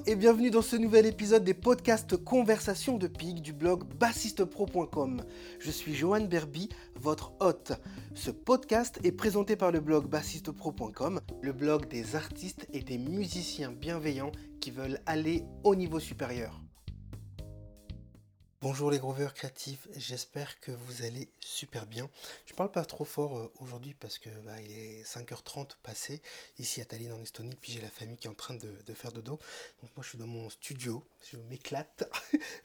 Bonjour et bienvenue dans ce nouvel épisode des podcasts Conversations de Pig du blog bassistepro.com. Je suis Joanne Berby, votre hôte. Ce podcast est présenté par le blog bassistepro.com, le blog des artistes et des musiciens bienveillants qui veulent aller au niveau supérieur. Bonjour les grooveurs créatifs, j'espère que vous allez super bien. Je parle pas trop fort aujourd'hui parce que il est 5h30 passé ici à Tallinn en Estonie, puis j'ai la famille qui est en train de faire dodo. Donc moi je suis dans mon studio, je m'éclate,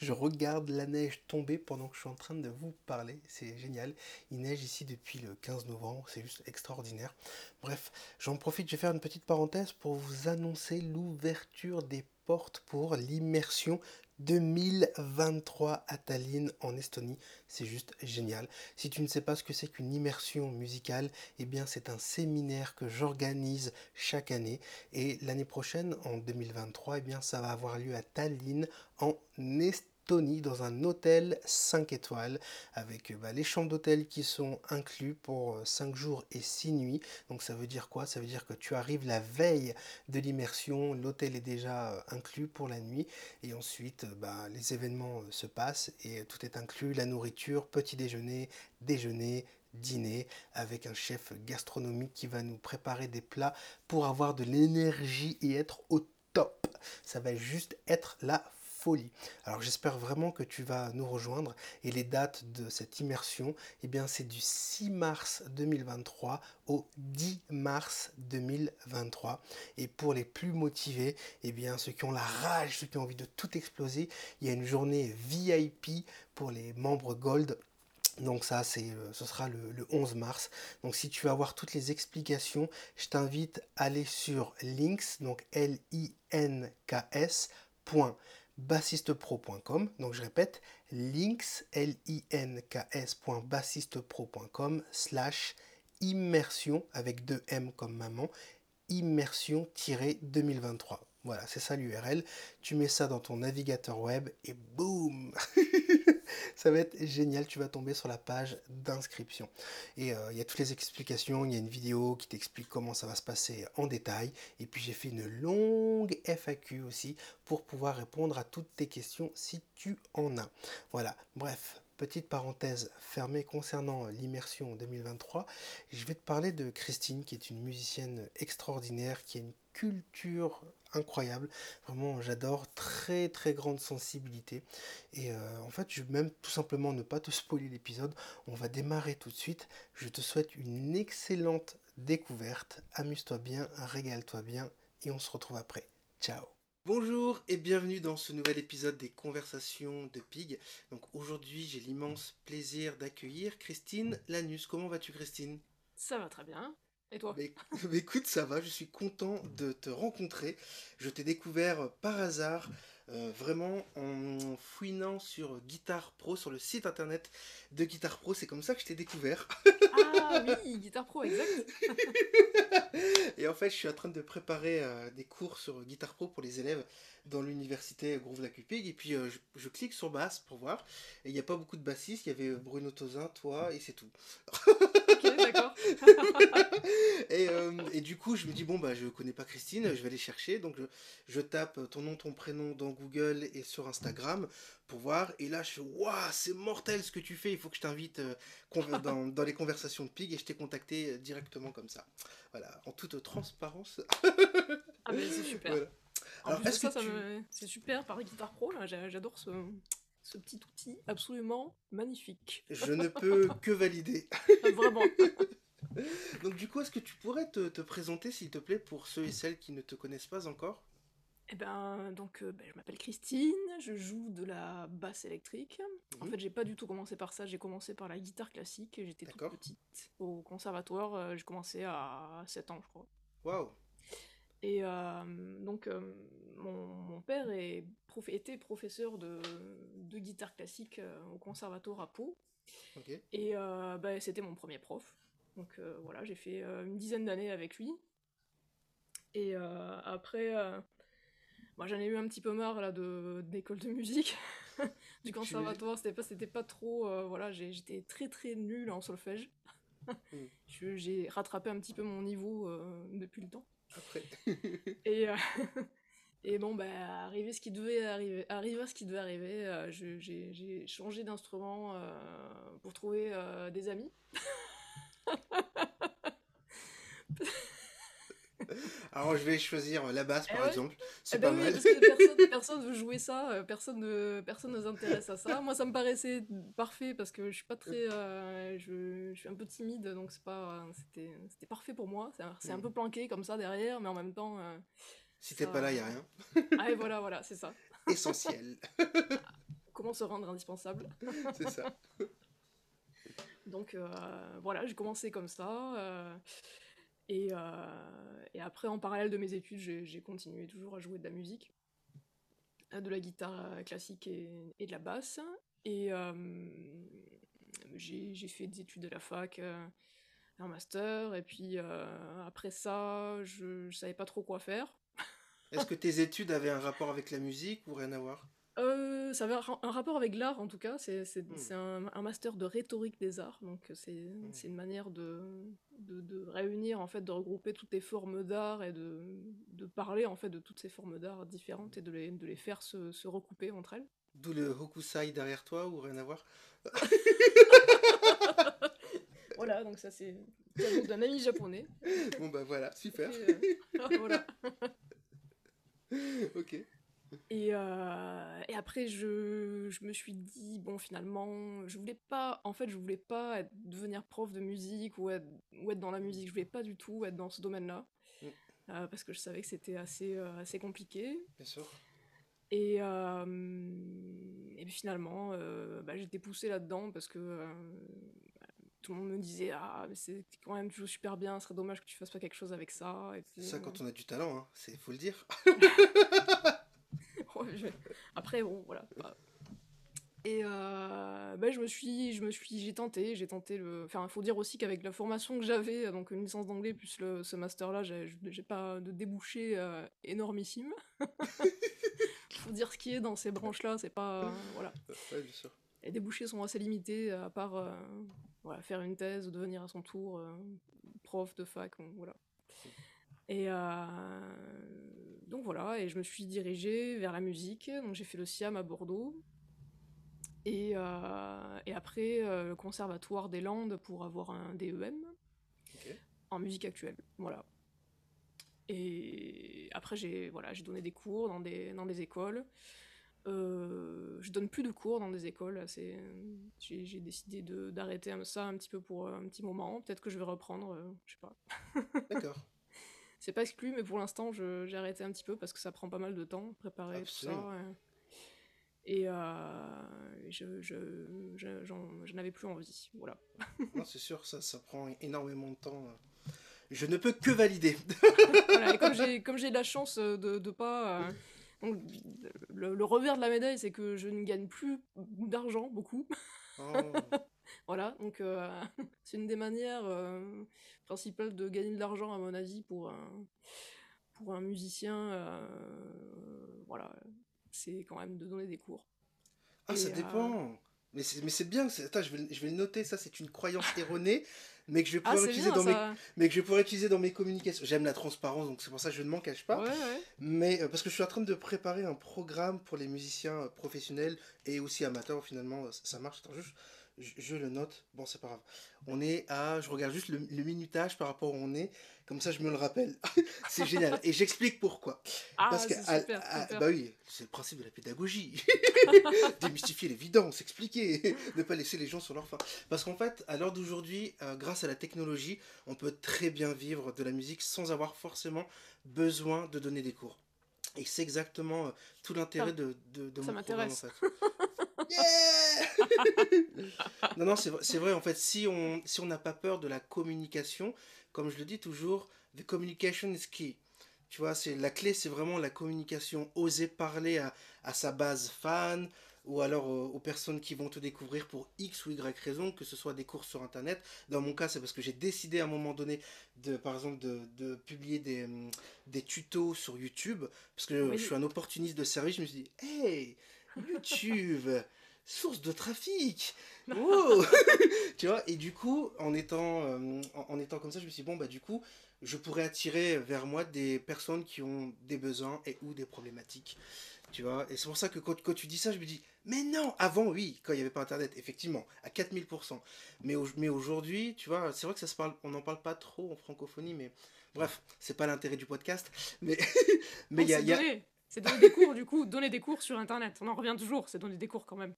je regarde la neige tomber pendant que je suis en train de vous parler, c'est génial. Il neige ici depuis le 15 novembre, c'est juste extraordinaire. Bref, j'en profite, je vais faire une petite parenthèse pour vous annoncer l'ouverture des portes pour l'immersion 2023 à Tallinn en Estonie, c'est juste génial. Si tu ne sais pas ce que c'est qu'une immersion musicale, eh bien c'est un séminaire que j'organise chaque année et l'année prochaine, en 2023, eh bien ça va avoir lieu à Tallinn en Estonie dans un hôtel 5 étoiles avec les chambres d'hôtel qui sont incluses pour 5 jours et 6 nuits. Donc ça veut dire quoi? Ça veut dire que tu arrives la veille de l'immersion, l'hôtel est déjà inclus pour la nuit et ensuite les événements se passent et tout est inclus, la nourriture, petit déjeuner, déjeuner, dîner avec un chef gastronomique qui va nous préparer des plats pour avoir de l'énergie et être au top. Ça va juste être la folie. Alors j'espère vraiment que tu vas nous rejoindre et les dates de cette immersion, eh bien c'est du 6 mars 2023 au 10 mars 2023 et pour les plus motivés, eh bien ceux qui ont la rage, ceux qui ont envie de tout exploser, il y a une journée VIP pour les membres Gold. Donc ça, ce sera le 11 mars. Donc si tu veux avoir toutes les explications, je t'invite à aller sur links, donc links.bassistepro.com, donc je répète, links.bassistepro.com/immersion avec 2 M comme maman, immersion-2023. Voilà, c'est ça l'URL. Tu mets ça dans ton navigateur web et boum ça va être génial, tu vas tomber sur la page d'inscription. Et il y a toutes les explications, il y a une vidéo qui t'explique comment ça va se passer en détail. Et puis j'ai fait une longue FAQ aussi pour pouvoir répondre à toutes tes questions si tu en as. Voilà, bref, petite parenthèse fermée concernant l'immersion 2023. Je vais te parler de Christine qui est une musicienne extraordinaire, qui a une culture incroyable, vraiment j'adore, très très grande sensibilité et en fait je vais même tout simplement ne pas te spoiler l'épisode, on va démarrer tout de suite, je te souhaite une excellente découverte, amuse-toi bien, régale-toi bien et on se retrouve après, ciao. Bonjour et bienvenue dans ce nouvel épisode des Conversations de Pig. Donc aujourd'hui j'ai l'immense plaisir d'accueillir Christine Lanus. Comment vas-tu Christine? Ça va très bien. Et toi? Mais écoute, ça va, je suis content de te rencontrer. Je t'ai découvert par hasard, vraiment en fouinant sur Guitar Pro, sur le site internet de Guitar Pro. C'est comme ça que je t'ai découvert. Ah oui, Guitar Pro, exact. Et en fait, je suis en train de préparer des cours sur Guitar Pro pour les élèves dans l'université Groove La Cupig. Et puis, je clique sur basse pour voir. Et il n'y a pas beaucoup de bassistes. Il y avait Bruno Tozin, toi, et c'est tout. Ok, d'accord. Et du coup, je me dis, je connais pas Christine, je vais aller chercher. Donc, je tape ton nom, ton prénom dans Google et sur Instagram pour voir. Et là, je fais, waouh, c'est mortel ce que tu fais. Il faut que je t'invite dans les Conversations de Pig. Et je t'ai contacté directement comme ça. Voilà, en toute transparence. Ah, mais c'est super. Voilà. Alors, est-ce que c'est super par Guitar Pro, là. J'adore ce petit outil absolument magnifique. Je ne peux que valider. Vraiment. Donc du coup, est-ce que tu pourrais te présenter, s'il te plaît, pour ceux et celles qui ne te connaissent pas encore? Je m'appelle Christine, je joue de la basse électrique. En fait, j'ai pas du tout commencé par ça, j'ai commencé par la guitare classique. J'étais toute petite au conservatoire, j'ai commencé à 7 ans, je crois. Waouh. Et mon père était professeur de guitare classique au conservatoire à Pau. Okay. Et c'était mon premier prof. Donc voilà, j'ai fait une dizaine d'années avec lui. Et après, j'en ai eu un petit peu marre là, de l'école de musique, du conservatoire. C'était pas trop... j'étais très très nulle en solfège. J'ai rattrapé un petit peu mon niveau depuis le temps. Après. Et, euh, Et bon, bah, arrivé ce qui devait arriver, j'ai changé d'instrument pour trouver des amis. Alors je vais choisir la basse par exemple, c'est pas mal. Parce que personne ne veut jouer ça, personne ne s'intéresse à ça. Moi ça me paraissait parfait parce que je suis pas très, je suis un peu timide, donc c'est pas, c'était parfait pour moi. C'est un peu planqué comme ça derrière, mais en même temps. Si t'es pas là, y a rien. Ah et voilà, c'est ça. Essentiel. Comment se rendre indispensable. C'est ça. Donc voilà, j'ai commencé comme ça. Et après, en parallèle de mes études, j'ai continué toujours à jouer de la musique, de la guitare classique et de la basse. Et j'ai fait des études à la fac, un master, et puis après ça, je savais pas trop quoi faire. Est-ce que tes études avaient un rapport avec la musique ou rien à voir ? Ça avait un rapport avec l'art en tout cas, c'est un master de rhétorique des arts, donc c'est une manière de réunir, en fait, de regrouper toutes les formes d'art et de parler en fait de toutes ces formes d'art différentes et de les faire se recouper entre elles. D'où le hokusai derrière toi ou rien à voir. Voilà, donc ça c'est d'un ami japonais. Bon bah voilà, super. Voilà. Ok. Et après je me suis dit bon finalement je voulais pas devenir prof de musique ou être dans la musique, je voulais pas du tout être dans ce domaine-là parce que je savais que c'était assez compliqué. Bien sûr. Et puis finalement j'étais poussée là-dedans parce que tout le monde me disait mais c'est quand même tu joues super bien, ce serait dommage que tu fasses pas quelque chose avec ça. Et puis, ça quand on a du talent, hein, c'est faut le dire. Après bon voilà. Et j'ai tenté le. Enfin, faut dire aussi qu'avec la formation que j'avais, donc une licence d'anglais plus ce master là, j'ai pas de débouché énormissime. Faut dire ce qui est dans ces branches là, c'est pas voilà. Ouais, bien sûr. Les débouchés sont assez limités à part faire une thèse, devenir à son tour prof de fac, bon, voilà. Et donc voilà, et je me suis dirigée vers la musique, donc j'ai fait le SIAM à Bordeaux, et après le Conservatoire des Landes pour avoir un DEM en musique actuelle, voilà. Et après j'ai donné des cours dans des écoles, je donne plus de cours dans des écoles, j'ai décidé d'arrêter ça un petit peu pour un petit moment, peut-être que je vais reprendre, je sais pas. D'accord. C'est pas exclu, mais pour l'instant, j'ai arrêté un petit peu parce que ça prend pas mal de temps, préparer tout ça. Et je n'avais plus envie, voilà. Non, c'est sûr, ça prend énormément de temps. Je ne peux que valider. Voilà, et comme j'ai de la chance de pas... donc, le revers de la médaille, c'est que je ne gagne plus d'argent, beaucoup. Oh. Voilà, donc c'est une des manières principales de gagner de l'argent, à mon avis, pour un musicien. Voilà, c'est quand même de donner des cours. Ah, et ça dépend. Mais c'est bien. Attends, je vais le noter. Ça, c'est une croyance erronée, mais que je vais pouvoir utiliser dans mes communications. J'aime la transparence, donc c'est pour ça que je ne m'en cache pas. Ouais. Mais parce que je suis en train de préparer un programme pour les musiciens professionnels et aussi amateurs. Finalement, ça marche. Attends, je le note, bon c'est pas grave. On est à, je regarde juste le minutage par rapport où on est, comme ça je me le rappelle. C'est génial, et j'explique pourquoi. Parce que, c'est super, super. Bah oui, c'est le principe de la pédagogie. Démystifier l'évidence, expliquer, ne pas laisser les gens sur leur faim. Parce qu'en fait, à l'heure d'aujourd'hui, grâce à la technologie, on peut très bien vivre de la musique sans avoir forcément besoin de donner des cours. Et c'est exactement tout l'intérêt de mon programme en fait. Yeah. Non, c'est vrai en fait, si on n'a pas peur de la communication, comme je le dis toujours, the communication is key. Tu vois, c'est la clé, c'est vraiment la communication, oser parler à sa base fan ou alors aux personnes qui vont te découvrir pour X ou Y raison, que ce soit des cours sur internet. Dans mon cas, c'est parce que j'ai décidé à un moment donné par exemple de publier des tutos sur YouTube parce que je suis un opportuniste de service, je me suis dit hey, YouTube, source de trafic. Wow. Tu vois, et du coup, en étant comme ça, je me suis dit, bon, bah du coup, je pourrais attirer vers moi des personnes qui ont des besoins et ou des problématiques, tu vois. Et c'est pour ça que quand tu dis ça, je me dis, mais non, avant, oui, quand il n'y avait pas Internet, effectivement, à 4000%. Mais aujourd'hui, tu vois, c'est vrai que ça se parle, on n'en parle pas trop en francophonie, mais bref, c'est pas l'intérêt du podcast. Mais il y a... C'est donner des cours, du coup, donner des cours sur Internet. On en revient toujours, c'est donner des cours quand même.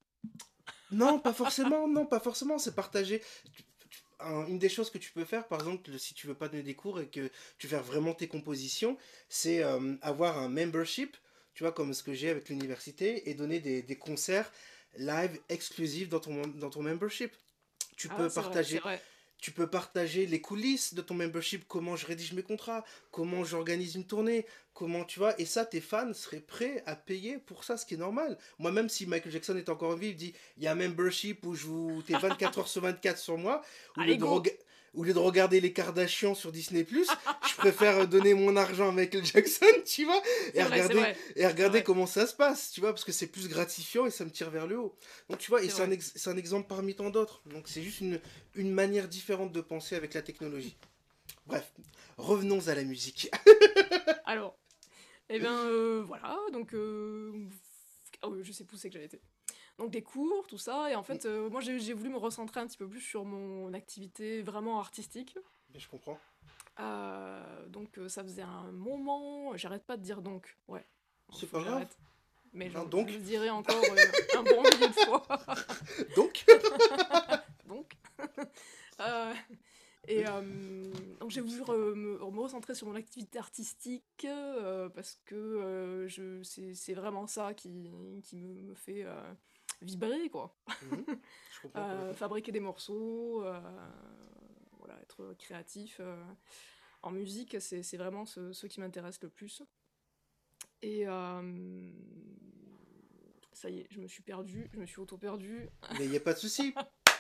Non, pas forcément, non, pas forcément, c'est partager... Une des choses que tu peux faire, par exemple, si tu veux pas donner des cours et que tu veux vraiment tes compositions, c'est avoir un membership, tu vois, comme ce que j'ai avec l'université, et donner des concerts live exclusifs dans ton membership. Tu peux partager... Vrai, tu peux partager les coulisses de ton membership, comment je rédige mes contrats, comment j'organise une tournée, comment tu vois, et ça tes fans seraient prêts à payer pour ça, ce qui est normal. Moi, même si Michael Jackson est encore en vie, il dit il y a un membership où je vous t'es 24 heures sur 24 sur moi, au lieu de regarder les Kardashians sur Disney+, je préfère donner mon argent à Michael Jackson, tu vois, et regarder comment ça se passe, tu vois, parce que c'est plus gratifiant et ça me tire vers le haut. Donc, tu vois, et c'est un exemple parmi tant d'autres. Donc, c'est juste une manière différente de penser avec la technologie. Bref, revenons à la musique. Alors, eh bien, voilà, donc, je sais où c'est que j'avais été. Donc des cours, tout ça, et en fait, moi j'ai voulu me recentrer un petit peu plus sur mon activité vraiment artistique. Mais je comprends. Donc ça faisait un moment, j'arrête pas de dire donc, ouais. C'est pas grave. Mais non, donc. Je dirais encore un bon millier de fois. Donc. Donc. Donc j'ai voulu me recentrer sur mon activité artistique parce que c'est vraiment ça qui me fait... vibrer, quoi. Fabriquer des morceaux, voilà, être créatif en musique, c'est vraiment ce qui m'intéresse le plus. Et ça y est, je me suis auto-perdue. Mais il n'y a pas de souci.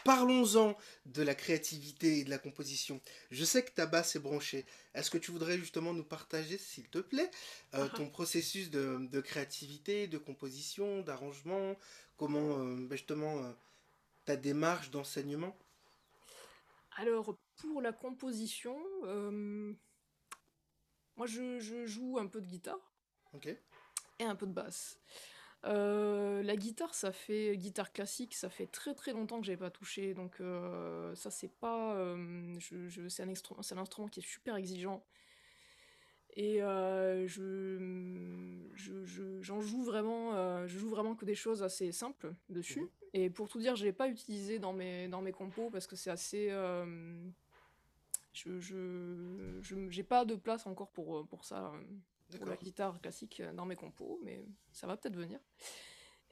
Parlons-en de la créativité et de la composition. Je sais que ta basse est branchée. Est-ce que tu voudrais justement nous partager, s'il te plaît, ton processus de créativité, de composition, d'arrangement, comment justement ta démarche d'enseignement? Alors, pour la composition, moi je joue un peu de guitare et un peu de basse. La guitare, guitare classique, ça fait très très longtemps que j'ai pas touché, donc ça c'est pas, c'est un instrument qui est super exigeant, et je joue vraiment que des choses assez simples dessus, et pour tout dire, je l'ai pas utilisé dans mes compos, parce que c'est assez, j'ai pas de place encore pour ça. Pour la guitare classique dans mes compos, mais ça va peut-être venir.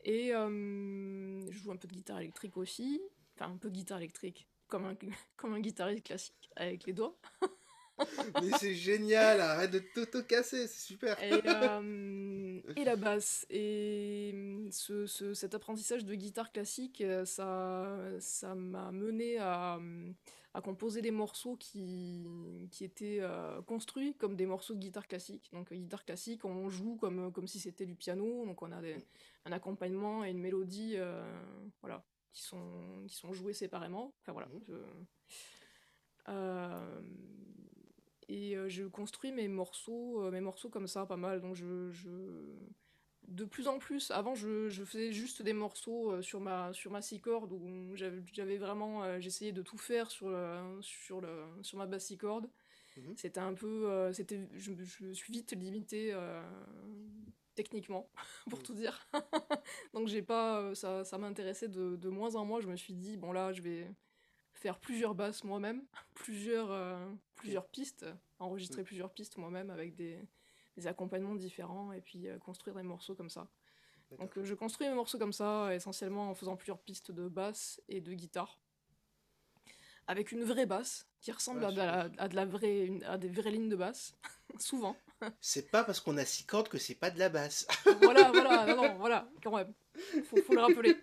Et je joue un peu de guitare électrique aussi, enfin un peu de guitare électrique, comme un guitariste classique, avec les doigts. Mais c'est génial, arrête de t'auto-casser, c'est super. Et la basse, et cet apprentissage de guitare classique, ça m'a mené à composer des morceaux qui étaient construits comme des morceaux de guitare classique. Donc guitare classique, on joue comme si c'était du piano, donc on a un accompagnement et une mélodie voilà, qui sont joués séparément. Enfin voilà. Et je construis mes morceaux comme ça, pas mal. Donc de plus en plus, avant je faisais juste des morceaux sur ma six cordes, où j'avais vraiment j'essayais de tout faire sur ma basse six cordes. C'était un peu je suis vite limitée techniquement pour tout dire. Donc j'ai pas ça m'intéressait de moins en moins. Je me suis dit bon là je vais faire plusieurs basses moi-même, plusieurs pistes, enregistrer plusieurs pistes moi-même avec des accompagnements différents, et puis construire des morceaux comme ça. Donc je construis mes morceaux comme ça, essentiellement en faisant plusieurs pistes de basse et de guitare, avec une vraie basse, qui ressemble à des vraies lignes de basse, souvent. C'est pas parce qu'on a six cordes que c'est pas de la basse. Voilà, quand même, faut le rappeler.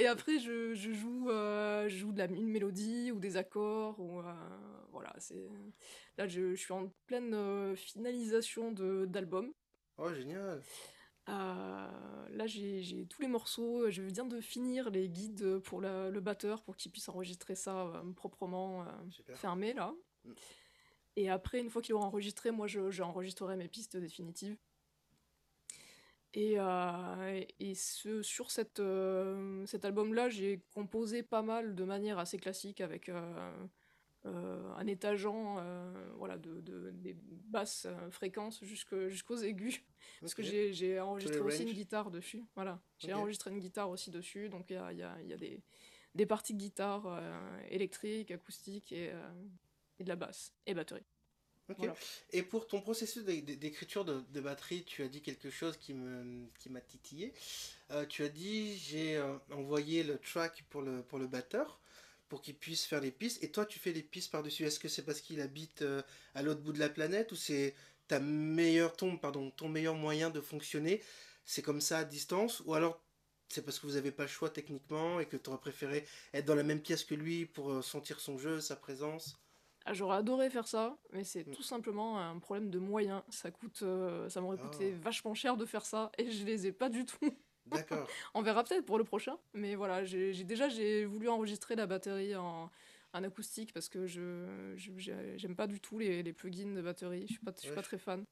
Et après, je joue une mélodie ou des accords. Ou, voilà, là, je suis en pleine finalisation d'album. Oh, génial. Là, j'ai tous les morceaux. Je viens de finir les guides pour le batteur, pour qu'il puisse enregistrer ça proprement fermé, là. Et après, une fois qu'il aura enregistré, moi, j'enregistrerai mes pistes définitives. Et sur cet album-là, j'ai composé pas mal de manière assez classique, avec en étageant des basses fréquences jusqu'aux aigus. Parce que j'ai enregistré aussi une guitare dessus. Voilà, j'ai enregistré une guitare aussi dessus, donc il y a des parties de guitare électrique, acoustique et de la basse et batterie. Okay. Voilà. Et pour ton processus d'écriture de batterie, tu as dit quelque chose qui m'a titillé. Tu as dit j'ai envoyé le track pour le batteur pour qu'il puisse faire les pistes, et toi tu fais les pistes par-dessus. Est-ce que c'est parce qu'il habite à l'autre bout de la planète, ou c'est ton meilleur moyen de fonctionner, c'est comme ça à distance, ou alors c'est parce que vous n'avez pas le choix techniquement et que tu aurais préféré être dans la même pièce que lui pour sentir son jeu, sa présence? J'aurais adoré faire ça, mais c'est tout simplement un problème de moyens. Ça m'aurait coûté vachement cher de faire ça, et je les ai pas du tout. D'accord. On verra peut-être pour le prochain, mais voilà, j'ai voulu enregistrer la batterie en acoustique, parce que j'aime pas du tout les plugins de batterie, je suis pas très fan.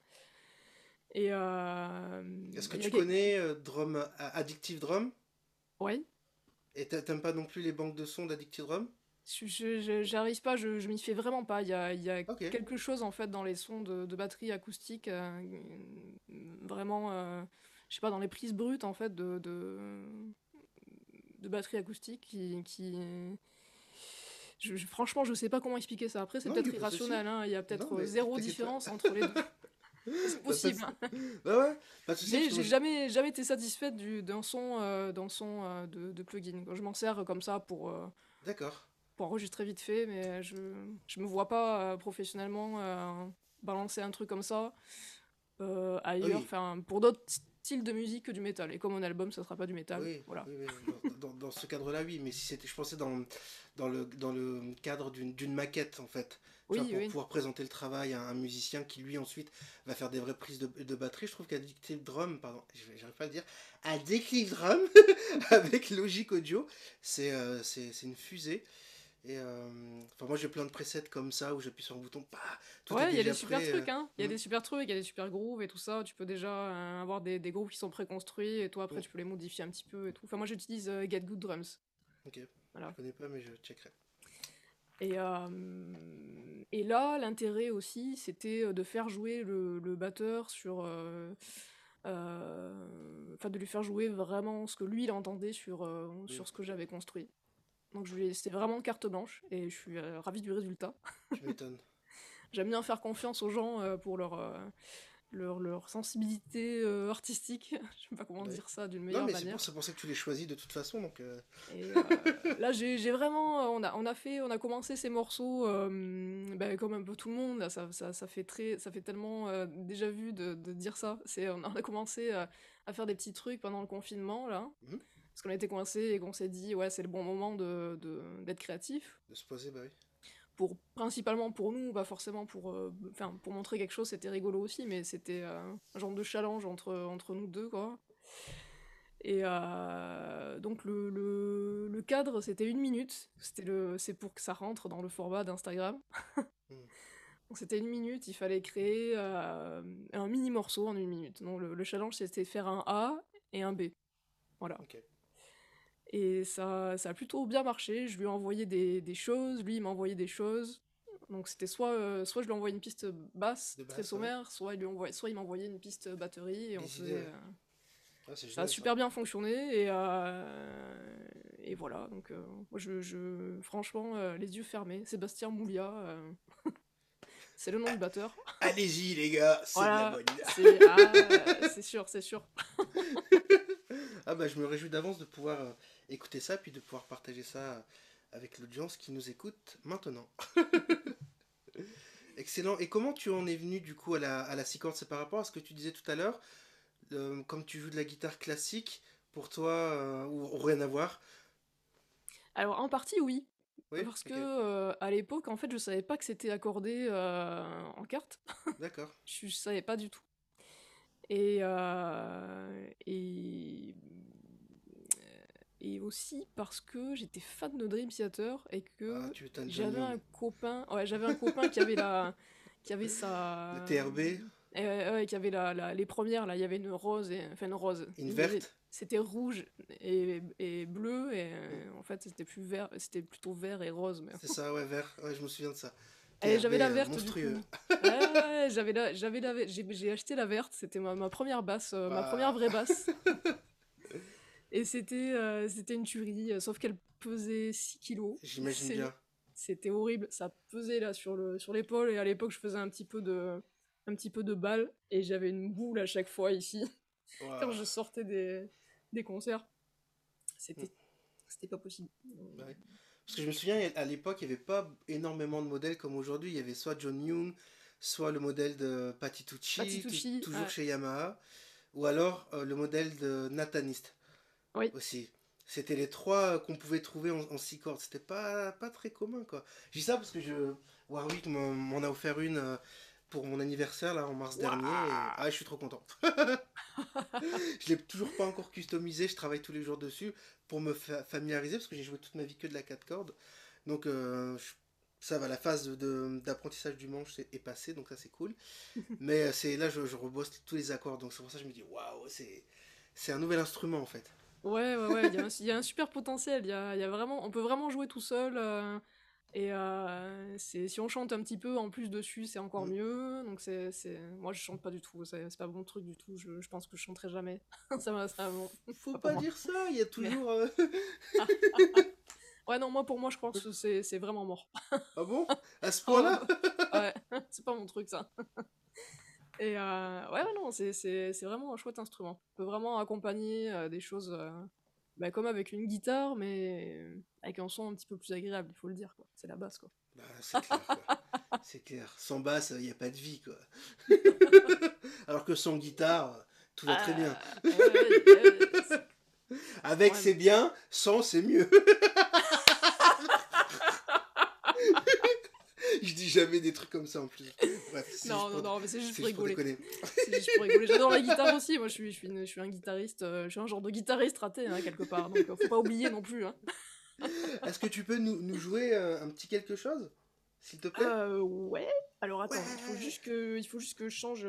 Et est-ce que tu connais Addictive Drums? Oui. Et t'aimes pas non plus les banques de sons d'Addictive Drums? J'arrive pas, je m'y fais vraiment pas. Il y a quelque chose en fait dans les sons de batterie acoustique, vraiment, je sais pas, dans les prises brutes en fait de batterie acoustique qui... franchement, je sais pas comment expliquer ça. Après, c'est peut-être irrationnel, hein. Il y a peut-être zéro différence entre les deux. C'est possible. Mais j'ai jamais été satisfaite d'un son de plugin. Je m'en sers comme ça pour enregistrer vite fait, mais je me vois pas professionnellement balancer un truc comme ça ailleurs, pour d'autres styles de musique que du métal. Et comme mon album, ça sera pas du métal. Oui, voilà. Oui, dans ce cadre-là, oui, mais si c'était, je pensais dans le cadre d'une maquette, en fait. Oui, genre, pour pouvoir présenter le travail à un musicien qui, lui, ensuite, va faire des vraies prises de batterie. Je trouve qu'Addictive Drum, pardon, j'arrive pas à le dire, Addictive Drum, avec Logic Audio, c'est une fusée. Et moi j'ai plein de presets comme ça où j'appuie sur un bouton, bah, tout est déjà prêt. Ouais, il y a des super trucs, hein. Il y a des super trucs, il y a des super grooves et tout ça. Tu peux déjà avoir des grooves qui sont préconstruits, et toi après tu peux les modifier un petit peu et tout. Enfin, moi j'utilise Get Good Drums. Ok, voilà. Je connais pas, mais je checkerai. Et là, l'intérêt aussi, c'était de faire jouer le batteur sur... de lui faire jouer vraiment ce que lui il entendait sur ce que j'avais construit. Donc c'était vraiment carte blanche, et je suis ravie du résultat. Tu m'étonnes. J'aime bien faire confiance aux gens pour leur sensibilité artistique. Je ne sais pas comment dire ça d'une meilleure manière. C'est pour ça que tu les choisis de toute façon. Donc là, j'ai vraiment... On a commencé ces morceaux comme un peu tout le monde. Là, ça fait tellement déjà vu de dire ça. On a commencé à faire des petits trucs pendant le confinement, là. Mmh. Parce qu'on était coincés et qu'on s'est dit, c'est le bon moment d'être créatif. De se poser, bah oui. Principalement pour nous, pas forcément pour montrer quelque chose, c'était rigolo aussi, mais c'était un genre de challenge entre nous deux, quoi. Et donc le cadre, c'était 1 minute. C'est pour que ça rentre dans le format d'Instagram. Donc c'était 1 minute, il fallait créer un mini morceau en 1 minute. Donc le challenge, c'était faire un A et un B. Voilà. Okay. Et ça a plutôt bien marché. Je lui ai envoyé des choses, lui il m'a envoyé des choses. Donc c'était soit je lui envoyais une piste basse, très sommaire, soit il m'envoyait une piste batterie, et on faisait... ça a super bien fonctionné, et voilà. Donc moi, franchement, les yeux fermés, Sébastien Moulia, c'est le nom du batteur. Allez-y les gars, c'est de la bonne. C'est sûr. Je me réjouis d'avance de pouvoir écouter ça, puis de pouvoir partager ça avec l'audience qui nous écoute maintenant. Excellent. Et comment tu en es venu du coup à la six cordes? C'est par rapport à ce que tu disais tout à l'heure, comme tu joues de la guitare classique, pour toi, ou rien à voir? Alors en partie oui parce que à l'époque, en fait, je savais pas que c'était accordé en carte. D'accord. Je savais pas du tout. Et et aussi parce que j'étais fan de Dream Theater et que j'avais un copain qui avait sa... Le TRB qui avait les premières, là, il y avait une verte. C'était rouge et bleu, et en fait, c'était plutôt vert et rose. Mais... C'est ça, ouais, vert, ouais, je me souviens de ça. Et j'avais la verte, monstrueux. Du coup. Ouais, j'ai acheté la verte, c'était ma première basse, ma première vraie basse. Et c'était une tuerie, sauf qu'elle pesait 6 kilos. J'imagine bien. C'était horrible, ça pesait là sur l'épaule, et à l'époque, je faisais un petit peu de balle, et j'avais une boule à chaque fois ici, wow. Quand je sortais des concerts. C'était pas possible. Ouais. Parce que je me souviens, à l'époque, il n'y avait pas énormément de modèles comme aujourd'hui. Il y avait soit John Young, soit le modèle de Patitucci toujours chez Yamaha, ou alors le modèle de Nathanist, oui. Aussi. C'était les trois qu'on pouvait trouver en 6 cordes. C'était pas très commun, quoi. Je dis ça parce que Warwick m'en a offert une... pour mon anniversaire là en mars dernier. Ah, je suis trop content. Je l'ai toujours pas encore customisé, je travaille tous les jours dessus pour me familiariser parce que j'ai joué toute ma vie que de la 4 cordes. Donc ça va, la phase d'apprentissage du manche est passée, donc ça c'est cool. Mais c'est là je rebosse tous les accords, donc c'est pour ça que je me dis waouh, c'est un nouvel instrument en fait. Ouais, il y a un super potentiel, il y a vraiment, on peut vraiment jouer tout seul. Si on chante un petit peu en plus dessus, c'est encore mieux. Donc moi je chante pas du tout, c'est pas mon truc du tout. Je pense que je chanterai jamais. Faut pas dire ça. Il y a toujours. Ouais non, moi pour moi je crois que c'est vraiment mort. Ah bon? À ce point-là? Ouais, c'est pas mon truc ça. Et non, c'est vraiment un chouette instrument. On peut vraiment accompagner des choses. Comme avec une guitare, mais avec un son un petit peu plus agréable, il faut le dire, quoi. C'est la basse, quoi. Bah, c'est clair, quoi. C'est clair. Sans basse, il n'y a pas de vie, quoi. Alors que sans guitare, tout va très bien. Avec, ouais, c'est bien, sans, c'est mieux. Je dis jamais des trucs comme ça en plus. Bref, mais c'est juste pour rigoler. C'est juste pour rigoler. J'adore la guitare aussi. Moi, je suis un guitariste. Je suis un genre de guitariste raté, hein, quelque part. Donc, faut pas oublier non plus. Hein. Est-ce que tu peux nous jouer un petit quelque chose, s'il te plaît? Ouais. Alors attends, ouais. Il faut juste que je change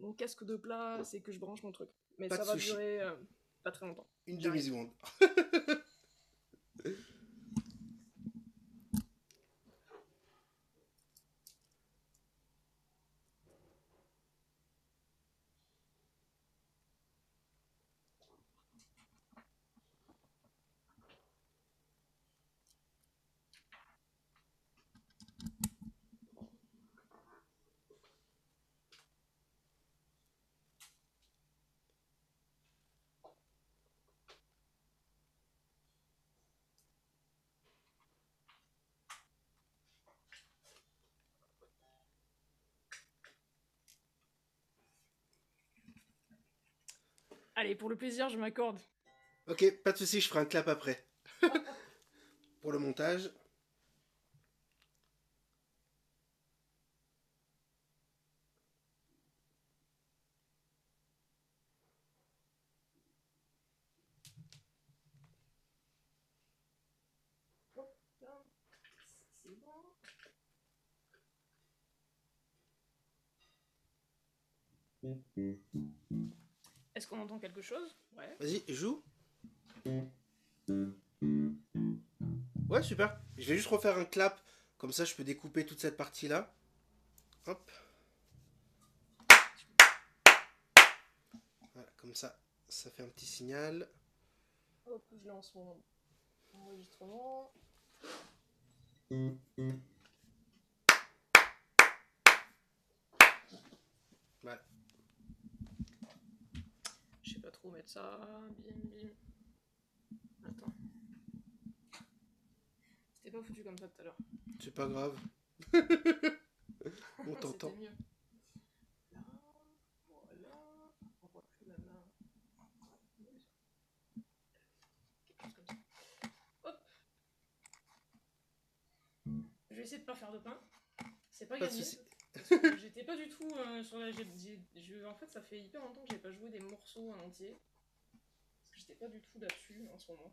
mon casque de place et que je branche mon truc. Mais pas ça va durer pas très longtemps. Une demi-seconde. Allez, pour le plaisir, je m'accorde. Ok, pas de souci, je ferai un clap après. Pour le montage. Est-ce qu'on entend quelque chose? Ouais. Vas-y, joue. Ouais, super. Je vais juste refaire un clap, comme ça je peux découper toute cette partie-là. Hop. Voilà, comme ça, ça fait un petit signal. Hop, je lance mon enregistrement. Voilà. Je sais pas trop mettre ça. Bim. Attends. C'était pas foutu comme ça tout à l'heure. C'est pas grave. On t'entend. C'était mieux. Là, voilà. On voit plus la main. Quelque chose comme ça. Hop. Je vais essayer de pas faire de pain. C'est pas gagné. J'étais pas du tout sur la... en fait, ça fait hyper longtemps que j'ai pas joué des morceaux en entier. Parce que j'étais pas du tout là-dessus en ce moment.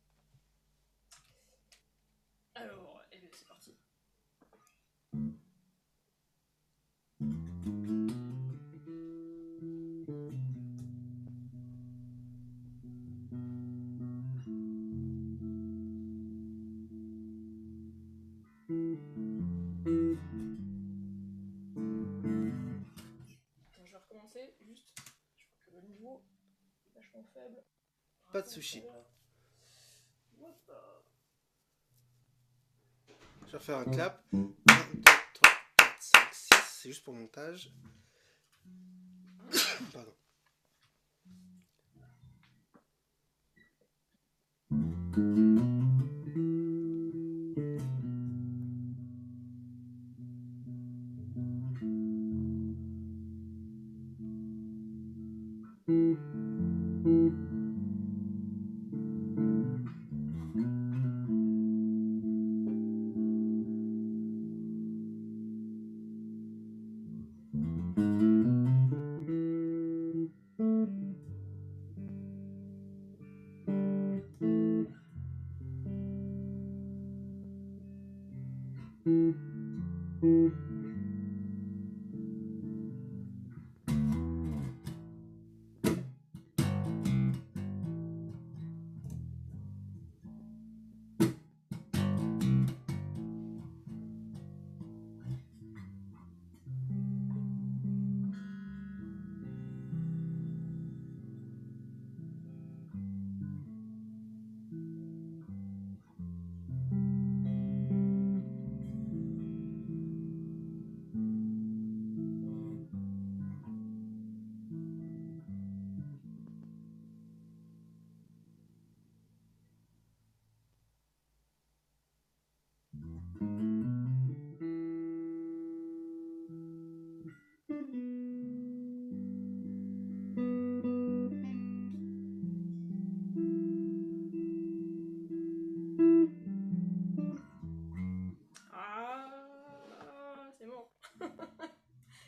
Alors, et bien c'est parti. Juste, je crois que le niveau est vachement faible. Pas de sushi. What the... Je vais faire un clap. 1, 2, 3, 4, 5, 6. C'est juste pour montage. Pardon.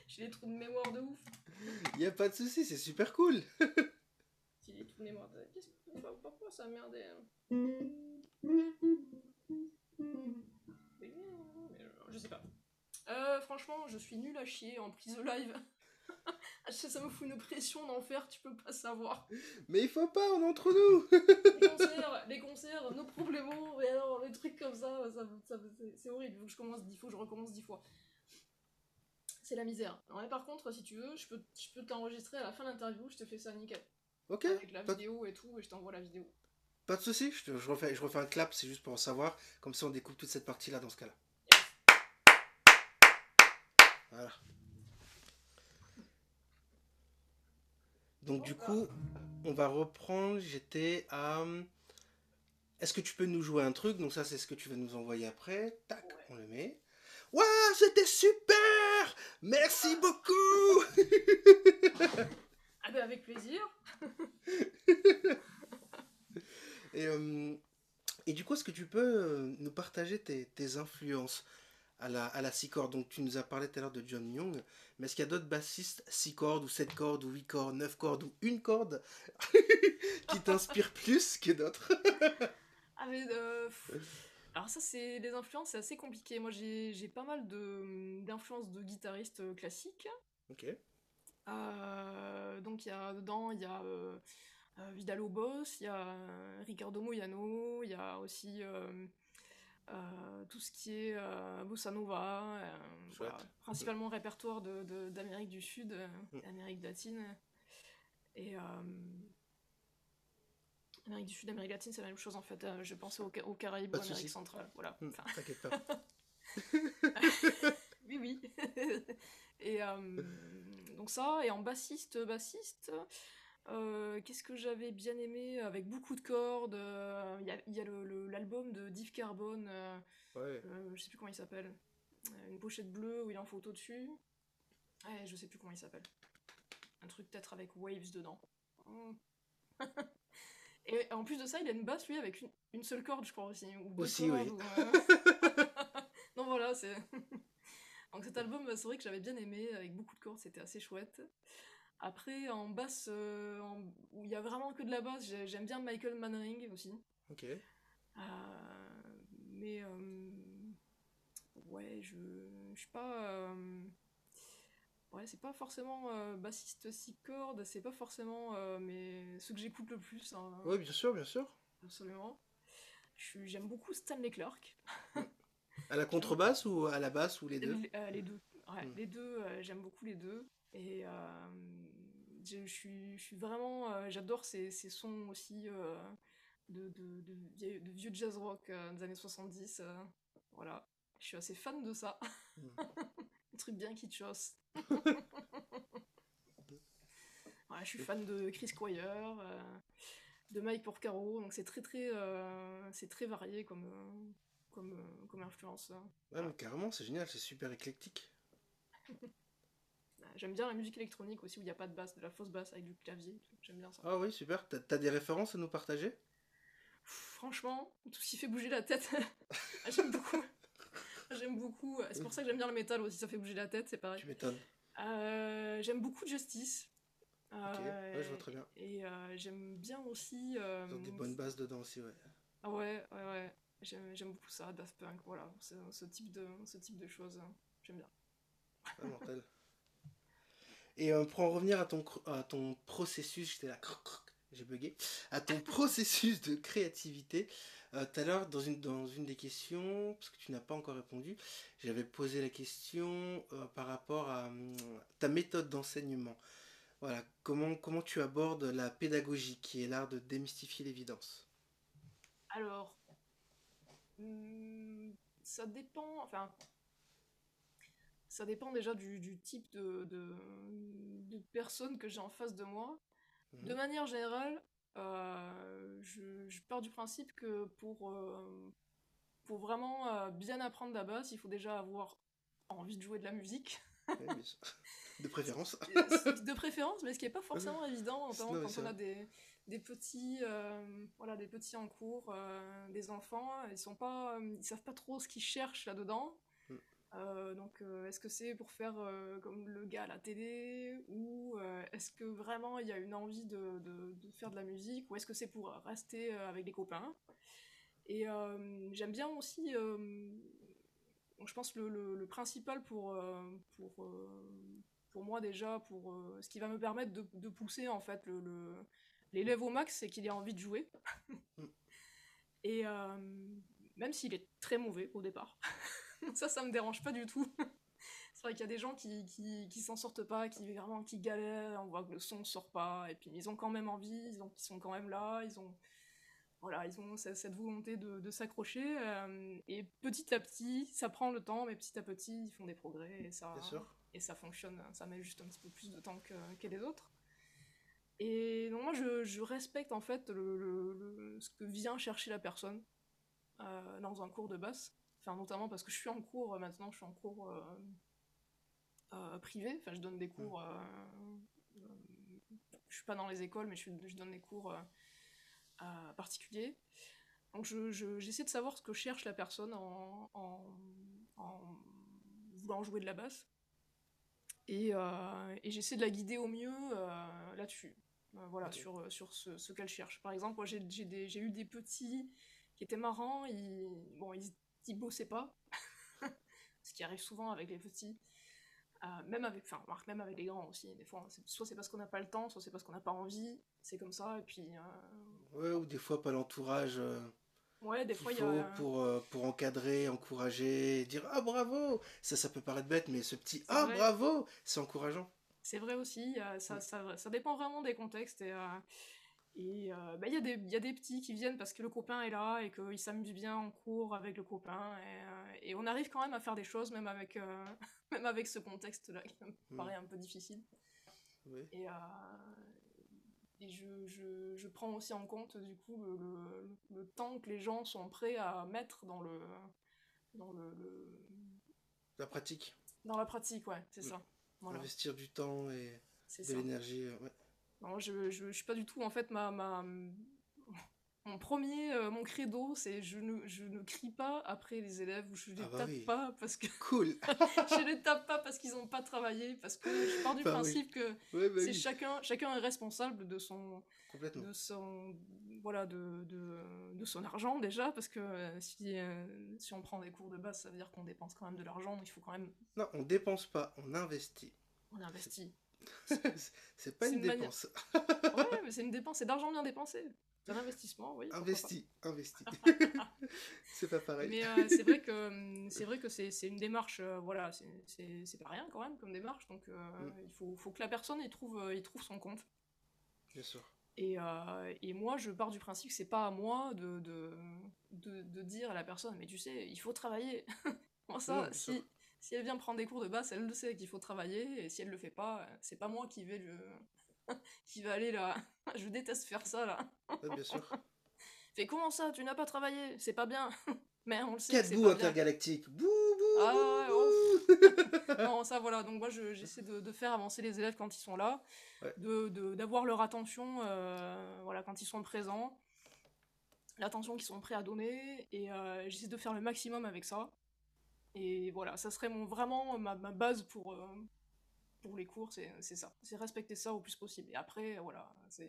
J'ai des trous de mémoire de ouf. Y'a pas de soucis, c'est super cool. J'ai des trous de mémoire de... Pourquoi ça merdait hein. Je sais pas. Franchement, je suis nulle à chier en prise live. Ça me fout une pression d'en faire, tu peux pas savoir. Mais il faut pas, on est entre nous. Les concerts, nos problèmes, et alors les trucs comme ça c'est horrible. Donc je commence 10 fois, je recommence 10 fois. C'est la misère. Non, mais par contre, si tu veux, je peux t'enregistrer à la fin de l'interview, je te fais ça nickel. Ok. Avec la vidéo et tout, et je t'envoie la vidéo. Pas de soucis, je refais un clap, c'est juste pour en savoir, comme ça on découpe toute cette partie-là dans ce cas-là. Yes. Voilà. Donc du coup, on va reprendre, j'étais à... Est-ce que tu peux nous jouer un truc? Donc ça, c'est ce que tu vas nous envoyer après. Tac, ouais. On le met. Waouh, c'était super! Merci beaucoup. Ah ben avec plaisir. Et du coup, est-ce que tu peux nous partager tes influences à la six cordes? Donc tu nous as parlé tout à l'heure de John Young, mais est-ce qu'il y a d'autres bassistes 6 cordes ou 7 cordes ou 8 cordes, 9 cordes ou une corde qui t'inspirent plus que d'autres? Ah mais... Alors ça, c'est les influences, c'est assez compliqué. Moi, j'ai pas mal d'influences de guitaristes classiques. Ok. Donc, il y a Villa-Lobos, il y a Ricardo Moyano, il y a aussi tout ce qui est bossa nova, voilà, principalement répertoire d'Amérique du Sud, d'Amérique latine. Et... Amérique du Sud, Amérique latine, c'est la même chose en fait. Je pensais aux Caraïbes, Amérique centrale, voilà. Enfin... T'inquiète pas. Oui. Et donc ça, et en bassiste, qu'est-ce que j'avais bien aimé avec beaucoup de cordes. Il y a l'album de Diff Carbone, je sais plus comment il s'appelle, une pochette bleue où il est en photo dessus. Ouais, je sais plus comment il s'appelle. Un truc peut-être avec Waves dedans. Et en plus de ça, il a une basse, lui, avec une seule corde, je crois, aussi. Non, voilà, c'est... Donc cet album, c'est vrai que j'avais bien aimé, avec beaucoup de cordes, c'était assez chouette. Après, en basse, où il y a vraiment que de la basse, j'aime bien Michael Mannering, aussi. Ok. Mais ouais, je suis pas. Ouais, c'est pas forcément bassiste 6 cordes, c'est pas forcément mais ce que j'écoute le plus. Hein. Ouais, bien sûr, bien sûr. Absolument. J'aime beaucoup Stanley Clark. À la contrebasse ou à la basse ou les deux? Les deux. Ouais, les deux, j'aime beaucoup les deux. Et je suis vraiment. J'adore ces sons aussi de vieux jazz rock des années 70. Voilà. Je suis assez fan de ça. Un truc bien kitschos. Ouais, je suis fan de Chris Coyier, de Mike Porcaro, donc c'est très varié comme influence. Ouais, mais carrément, c'est génial, c'est super éclectique. J'aime bien la musique électronique aussi, où il n'y a pas de basse, de la fausse basse avec du clavier, j'aime bien ça. Ah oui, super, t'as des références à nous partager? Franchement, tout ce qui fait bouger la tête, j'aime beaucoup. J'aime beaucoup, c'est pour ça que j'aime bien le métal aussi, ça fait bouger la tête, c'est pareil. Tu m'étonnes. J'aime beaucoup Justice. Ok, ouais, je vois très bien. Et j'aime bien aussi... donc des bonnes basses dedans aussi, ouais. Ah ouais, j'aime beaucoup ça, Daft Punk, voilà, ce type de choses, j'aime bien. Ah, mortel. Et pour en revenir à ton processus, j'étais là, j'ai bugué, à ton processus de créativité, tout à l'heure, dans une des questions, parce que tu n'as pas encore répondu, j'avais posé la question par rapport à ta méthode d'enseignement. Voilà, comment tu abordes la pédagogie, qui est l'art de démystifier l'évidence? Alors, ça dépend, enfin, ça dépend déjà du type de personne que j'ai en face de moi. De manière générale, je pars du principe que pour vraiment bien apprendre la basse, il faut déjà avoir envie de jouer de la musique. De préférence. De préférence, mais ce qui n'est pas forcément évident, notamment quand on a des petits en cours, des enfants, ils savent pas trop ce qu'ils cherchent là-dedans. Donc, est-ce que c'est pour faire comme le gars à la télé, ou est-ce que vraiment il y a une envie de faire de la musique, ou est-ce que c'est pour rester avec les copains? Et j'aime bien aussi, je pense le principal pour moi déjà, pour ce qui va me permettre de pousser en fait l'élève au max, c'est qu'il ait envie de jouer. Et même s'il est très mauvais au départ. Ça me dérange pas du tout. C'est vrai qu'il y a des gens qui s'en sortent pas, qui galèrent, on voit que le son sort pas, et puis ils ont quand même envie, ils sont quand même là, ils ont cette volonté de s'accrocher, et petit à petit, ça prend le temps, mais petit à petit, ils font des progrès, et ça fonctionne, ça met juste un petit peu plus de temps que les autres. Et donc moi, je respecte en fait ce que vient chercher la personne dans un cours de basse. Enfin, notamment parce que je suis en cours, maintenant je suis en cours privé, enfin je donne des cours, je suis pas dans les écoles, mais je donne des cours particuliers. Donc j'essaie de savoir ce que cherche la personne en voulant jouer de la basse, et j'essaie de la guider au mieux là-dessus, voilà, okay. Sur ce qu'elle cherche. Par exemple, moi j'ai eu des petits qui étaient marrants, ils bossaient pas, ce qui arrive souvent avec les petits, même avec les grands aussi, des fois, soit c'est parce qu'on n'a pas le temps, soit c'est parce qu'on n'a pas envie, c'est comme ça, et puis... Ouais, ou des fois pas l'entourage ouais, des fois, pour encadrer, encourager, dire « Ah, bravo !» Ça peut paraître bête, mais ce petit « Ah, bravo !» c'est encourageant. C'est vrai aussi, ça dépend vraiment des contextes, et bah, y a des petits qui viennent parce que le copain est là et qu'ils s'amusent bien en cours avec le copain, et on arrive quand même à faire des choses même avec ce contexte là qui me paraît un peu difficile. Oui. Et je prends aussi en compte du coup le temps que les gens sont prêts à mettre dans la pratique. Dans la pratique, ouais, c'est ça. Voilà. Investir du temps et de l'énergie, ouais. Non, je suis pas du tout, en fait, Mon credo, c'est je ne crie pas après les élèves, ou je les tape pas parce que... Cool. Je les tape pas parce qu'ils n'ont pas travaillé, parce que je pars du principe que c'est chacun est responsable de son... Complètement. Voilà, de son argent, déjà, parce que si on prend des cours de basse, ça veut dire qu'on dépense quand même de l'argent, donc il faut quand même... Non, on dépense pas, on investit. On investit. C'est pas une dépense. Ouais, mais c'est une dépense, c'est d'argent bien dépensé. C'est un investissement, oui. Investi. C'est pas pareil. Mais c'est vrai que c'est une démarche, voilà, c'est pas rien quand même comme démarche, donc il faut que la personne y trouve son compte. Bien sûr. Et moi, je pars du principe que c'est pas à moi de dire à la personne, mais tu sais, il faut travailler. Moi, ça, non, si elle vient prendre des cours de basse, elle le sait qu'il faut travailler, et si elle le fait pas, c'est pas moi qui vais aller là. Je déteste faire ça, là. Ouais, bien sûr. Fais comment ça, tu n'as pas travaillé, c'est pas bien. Mais on le sait, c'est pas intergalactique. Bouh, bouh, ah, bouh, bouh. Non, ça, voilà. Donc moi, j'essaie de faire avancer les élèves quand ils sont là, ouais. D'avoir leur attention, voilà, quand ils sont présents, l'attention qu'ils sont prêts à donner, et j'essaie de faire le maximum avec ça. Et voilà, ça serait ma base pour les cours, c'est ça. C'est respecter ça au plus possible. Et après, voilà, je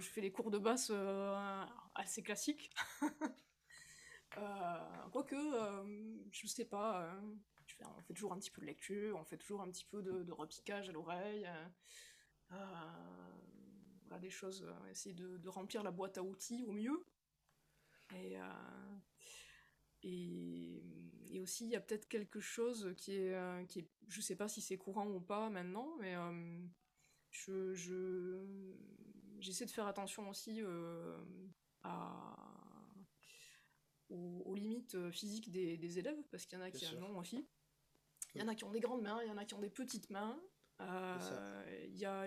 fais les cours de basse assez classiques. Quoique, je sais pas, on fait toujours un petit peu de lecture, on fait toujours un petit peu de repiquage à l'oreille. Voilà, des choses, essayer de remplir la boîte à outils au mieux. Et aussi, il y a peut-être quelque chose qui est je sais pas si c'est courant ou pas maintenant, mais j'essaie de faire attention aussi aux limites physiques des élèves, parce qu'il y en a qui en ont aussi. Il y en a qui ont des grandes mains, il y en a qui ont des petites mains.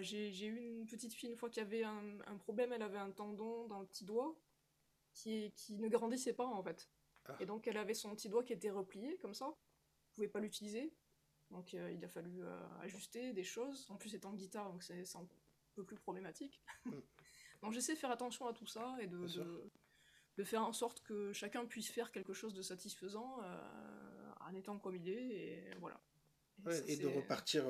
J'ai eu une petite fille une fois qui avait un problème, elle avait un tendon dans le petit doigt qui ne grandissait pas, en fait. Et donc elle avait son petit doigt qui était replié comme ça, on pouvait pas l'utiliser, donc il a fallu ajuster des choses, en plus étant guitare, donc c'est un peu plus problématique. Donc j'essaie de faire attention à tout ça, et de faire en sorte que chacun puisse faire quelque chose de satisfaisant en étant comme il est, et voilà. Et de repartir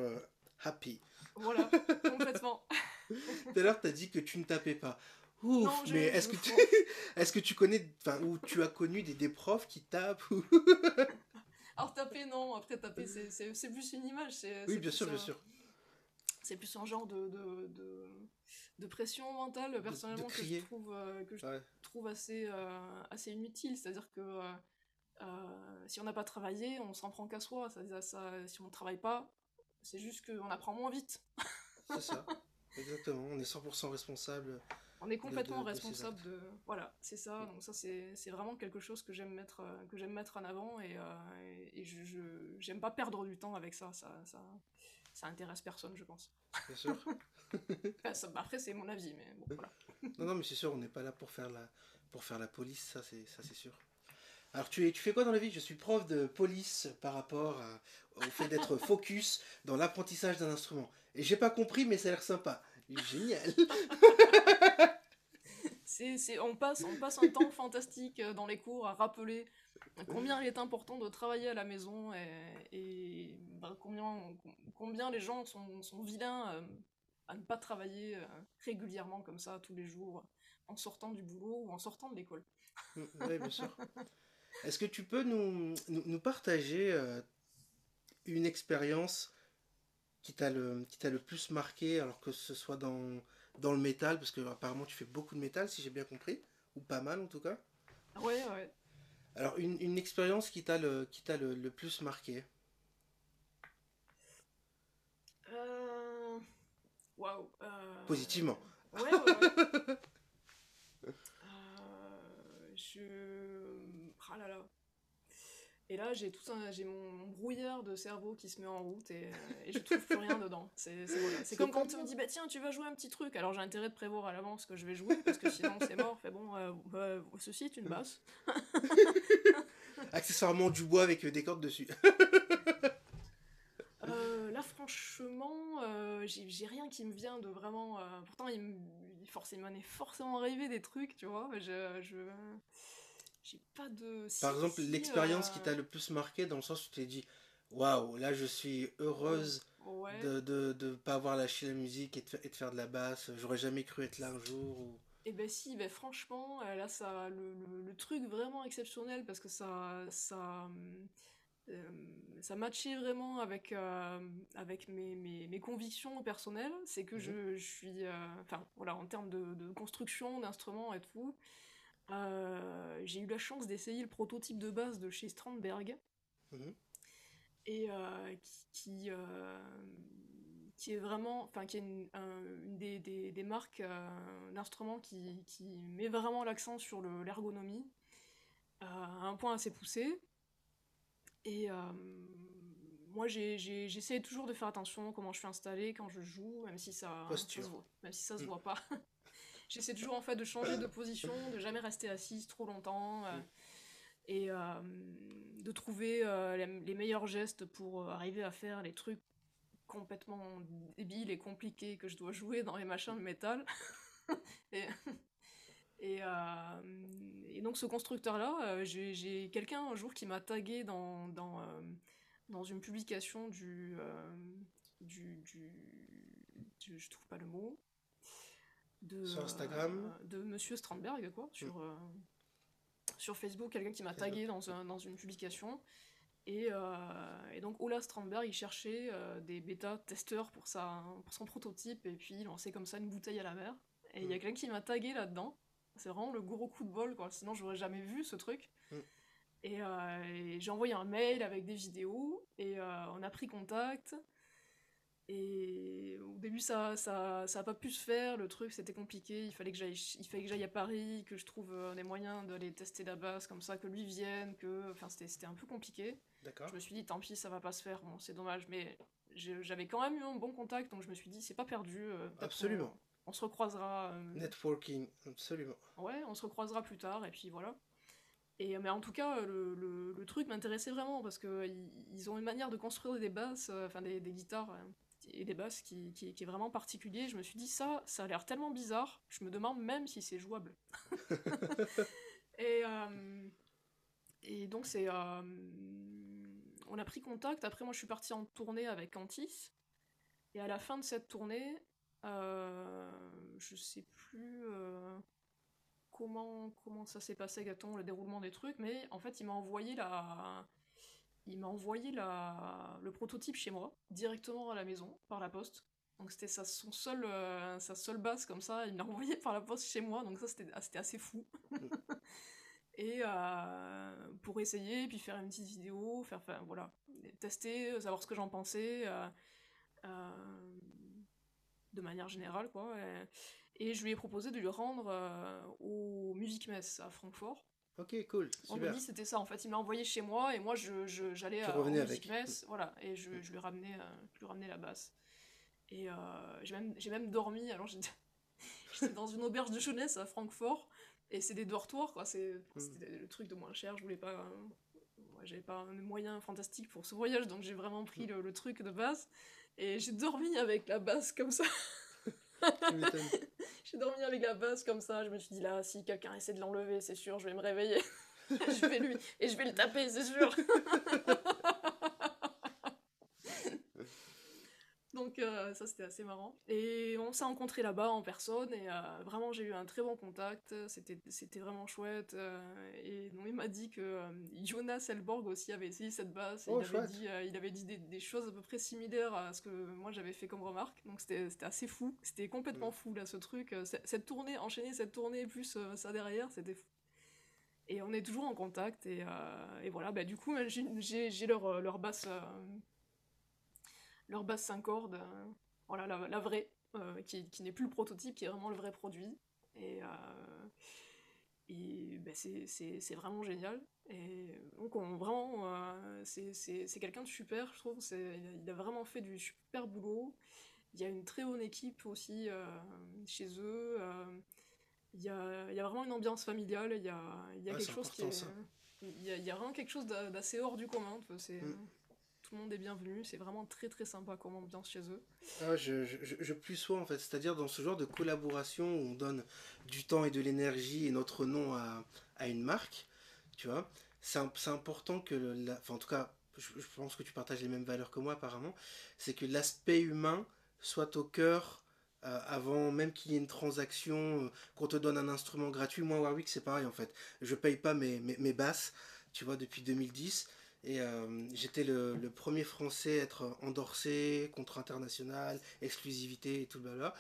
happy. Voilà, complètement. Tout à l'heure t'as dit que tu ne tapais pas. Ouf, non, mais est-ce que tu connais, enfin, ou tu as connu des profs qui tapent ou... Alors taper, non, après taper, c'est plus une image, oui, bien sûr. C'est plus un genre de pression mentale, personnellement, que je trouve, assez, assez inutile, c'est-à-dire que si on n'a pas travaillé, on s'en prend qu'à soi, ça, si on ne travaille pas, c'est juste qu'on apprend moins vite. C'est ça, exactement, on est 100% responsable. On est complètement responsable de... Voilà, c'est ça. Ouais. Donc ça, c'est vraiment quelque chose que j'aime mettre en avant, et j'aime pas perdre du temps avec ça. Ça intéresse personne, je pense. Bien sûr. Enfin, après, c'est mon avis, mais bon, voilà. Non, mais c'est sûr, on n'est pas là pour faire la police, ça c'est sûr. Alors, tu fais quoi dans la vie ? Je suis prof de police par rapport au fait d'être focus dans l'apprentissage d'un instrument. Et j'ai pas compris, mais ça a l'air sympa. Génial. On passe un temps fantastique dans les cours à rappeler combien il est important de travailler à la maison, et bah, combien les gens sont vilains à ne pas travailler régulièrement comme ça tous les jours en sortant du boulot ou en sortant de l'école. Oui, bien sûr. Est-ce que tu peux nous partager une expérience qui t'a le plus marqué, alors que ce soit dans le métal, parce que apparemment tu fais beaucoup de métal, si j'ai bien compris, ou pas mal en tout cas. Ouais. Alors une expérience qui t'a le plus marqué. Waouh. Positivement. Ouais. Ah là là. Et là, j'ai mon brouillard de cerveau qui se met en route, et je trouve plus rien dedans. C'est comme quand on me dit, bah tiens, tu vas jouer un petit truc. Alors j'ai intérêt de prévoir à l'avance que je vais jouer, parce que sinon c'est mort. Fait bon, ceci est une basse. Accessoirement du bois avec des cordes dessus. Là, franchement, j'ai rien qui me vient de vraiment... Pourtant, forcément, il m'en est forcément arrivé des trucs, tu vois, mais j'ai pas de... Par exemple, l'expérience qui t'a le plus marqué, dans le sens où tu t'es dit, waouh, là je suis heureuse de pas avoir lâché la musique et de faire de la basse, j'aurais jamais cru être là un jour, ou... Et ben si, ben franchement, là ça, le truc vraiment exceptionnel, parce que ça matchait vraiment avec mes convictions personnelles, c'est que je suis... Enfin, voilà, en termes de construction, d'instruments et tout, j'ai eu la chance d'essayer le prototype de basse de chez Strandberg, et qui est vraiment, enfin qui est une des marques d'instruments qui met vraiment l'accent sur l'ergonomie à un point assez poussé. Et moi j'ai essayé toujours de faire attention à comment je suis installée quand je joue, même si ça se voit, même si ça se voit pas. J'essaie toujours en fait de changer de position, de jamais rester assise trop longtemps, et de trouver les meilleurs gestes pour arriver à faire les trucs complètement débiles et compliqués que je dois jouer dans les machins de métal. Et donc ce constructeur-là, j'ai quelqu'un un jour qui m'a tagué dans une publication du je trouve pas le mot, sur Instagram, de Monsieur Strandberg, quoi, sur Facebook, quelqu'un qui m'a tagué dans une publication, et donc Ola Strandberg, il cherchait des bêta-testeurs pour son prototype, et puis il lançait comme ça une bouteille à la mer, et il y a quelqu'un qui m'a tagué là-dedans. C'est vraiment le gros coup de bol, quoi, sinon j'aurais jamais vu ce truc. Et j'ai envoyé un mail avec des vidéos, et on a pris contact. Et au début ça a pas pu se faire, le truc c'était compliqué, il fallait que j'aille à Paris, que je trouve des moyens d'aller tester la basse comme ça, que lui vienne, enfin c'était un peu compliqué. D'accord. Je me suis dit tant pis, ça va pas se faire, bon c'est dommage, mais j'avais quand même eu un bon contact, donc je me suis dit c'est pas perdu, absolument, on se recroisera, networking, absolument, ouais, on se recroisera plus tard, et puis voilà. Mais en tout cas, le truc m'intéressait vraiment, parce que ils ont une manière de construire des basses, enfin des guitares et des basses qui est vraiment particulier. Je me suis dit, ça a l'air tellement bizarre, je me demande même si c'est jouable. Et donc on a pris contact. Après moi je suis partie en tournée avec Antis, et à la fin de cette tournée, je sais plus comment ça s'est passé exactement, le déroulement des trucs, mais en fait il m'a envoyé le prototype chez moi, directement à la maison, par la poste. Donc c'était sa seule basse comme ça, il me l'a envoyé par la poste chez moi, donc ça c'était assez fou. Et pour essayer, puis faire une petite vidéo, voilà, tester, savoir ce que j'en pensais, de manière générale, quoi. Et je lui ai proposé de le rendre au Music Messe à Francfort. Ok, cool, super. On me dit c'était ça, en fait, il me l'a envoyé chez moi, et moi j'allais au Music Messe, voilà, et je lui ramenais la basse. Et j'ai même dormi, alors j'étais dans une auberge de jeunesse à Francfort, et c'est des dortoirs, quoi, c'était le truc de moins cher, je voulais pas... J'avais pas un moyen fantastique pour ce voyage, donc j'ai vraiment pris le truc de basse, et j'ai dormi avec la basse comme ça. J'ai dormi avec la basse comme ça, je me suis dit là, si quelqu'un essaie de l'enlever, c'est sûr, je vais me réveiller. Je vais le taper, c'est sûr. Donc ça c'était assez marrant. Et on s'est rencontrés là-bas en personne, et vraiment j'ai eu un très bon contact, c'était vraiment chouette. Et donc il m'a dit que Jonas Elborg aussi avait essayé cette basse, et il avait dit des choses à peu près similaires à ce que moi j'avais fait comme remarque. Donc c'était assez fou, c'était complètement fou là ce truc. Cette tournée, enchaîner cette tournée plus ça derrière, c'était fou. Et on est toujours en contact, et voilà, bah, du coup j'ai leur basse... leur basse 5 cordes, voilà, la vraie, qui n'est plus le prototype, qui est vraiment le vrai produit, et ben c'est vraiment génial, et donc vraiment, c'est quelqu'un de super, je trouve, il a vraiment fait du super boulot, il y a une très bonne équipe aussi chez eux, il y a vraiment une ambiance familiale, il y a quelque chose qui est... Il y a vraiment quelque chose d'assez hors du commun, c'est... tout le monde est bienvenu, c'est vraiment très très sympa comme ambiance chez eux. Ah, je plus sois en fait, c'est-à-dire dans ce genre de collaboration où on donne du temps et de l'énergie et notre nom à une marque, tu vois, c'est important que, enfin en tout cas, je pense que tu partages les mêmes valeurs que moi apparemment, c'est que l'aspect humain soit au cœur avant même qu'il y ait une transaction, qu'on te donne un instrument gratuit. Moi, Warwick, c'est pareil en fait. Je paye pas mes basses, tu vois, depuis 2010. Et j'étais le premier Français à être endorsé, contrat international, exclusivité et tout le blabla.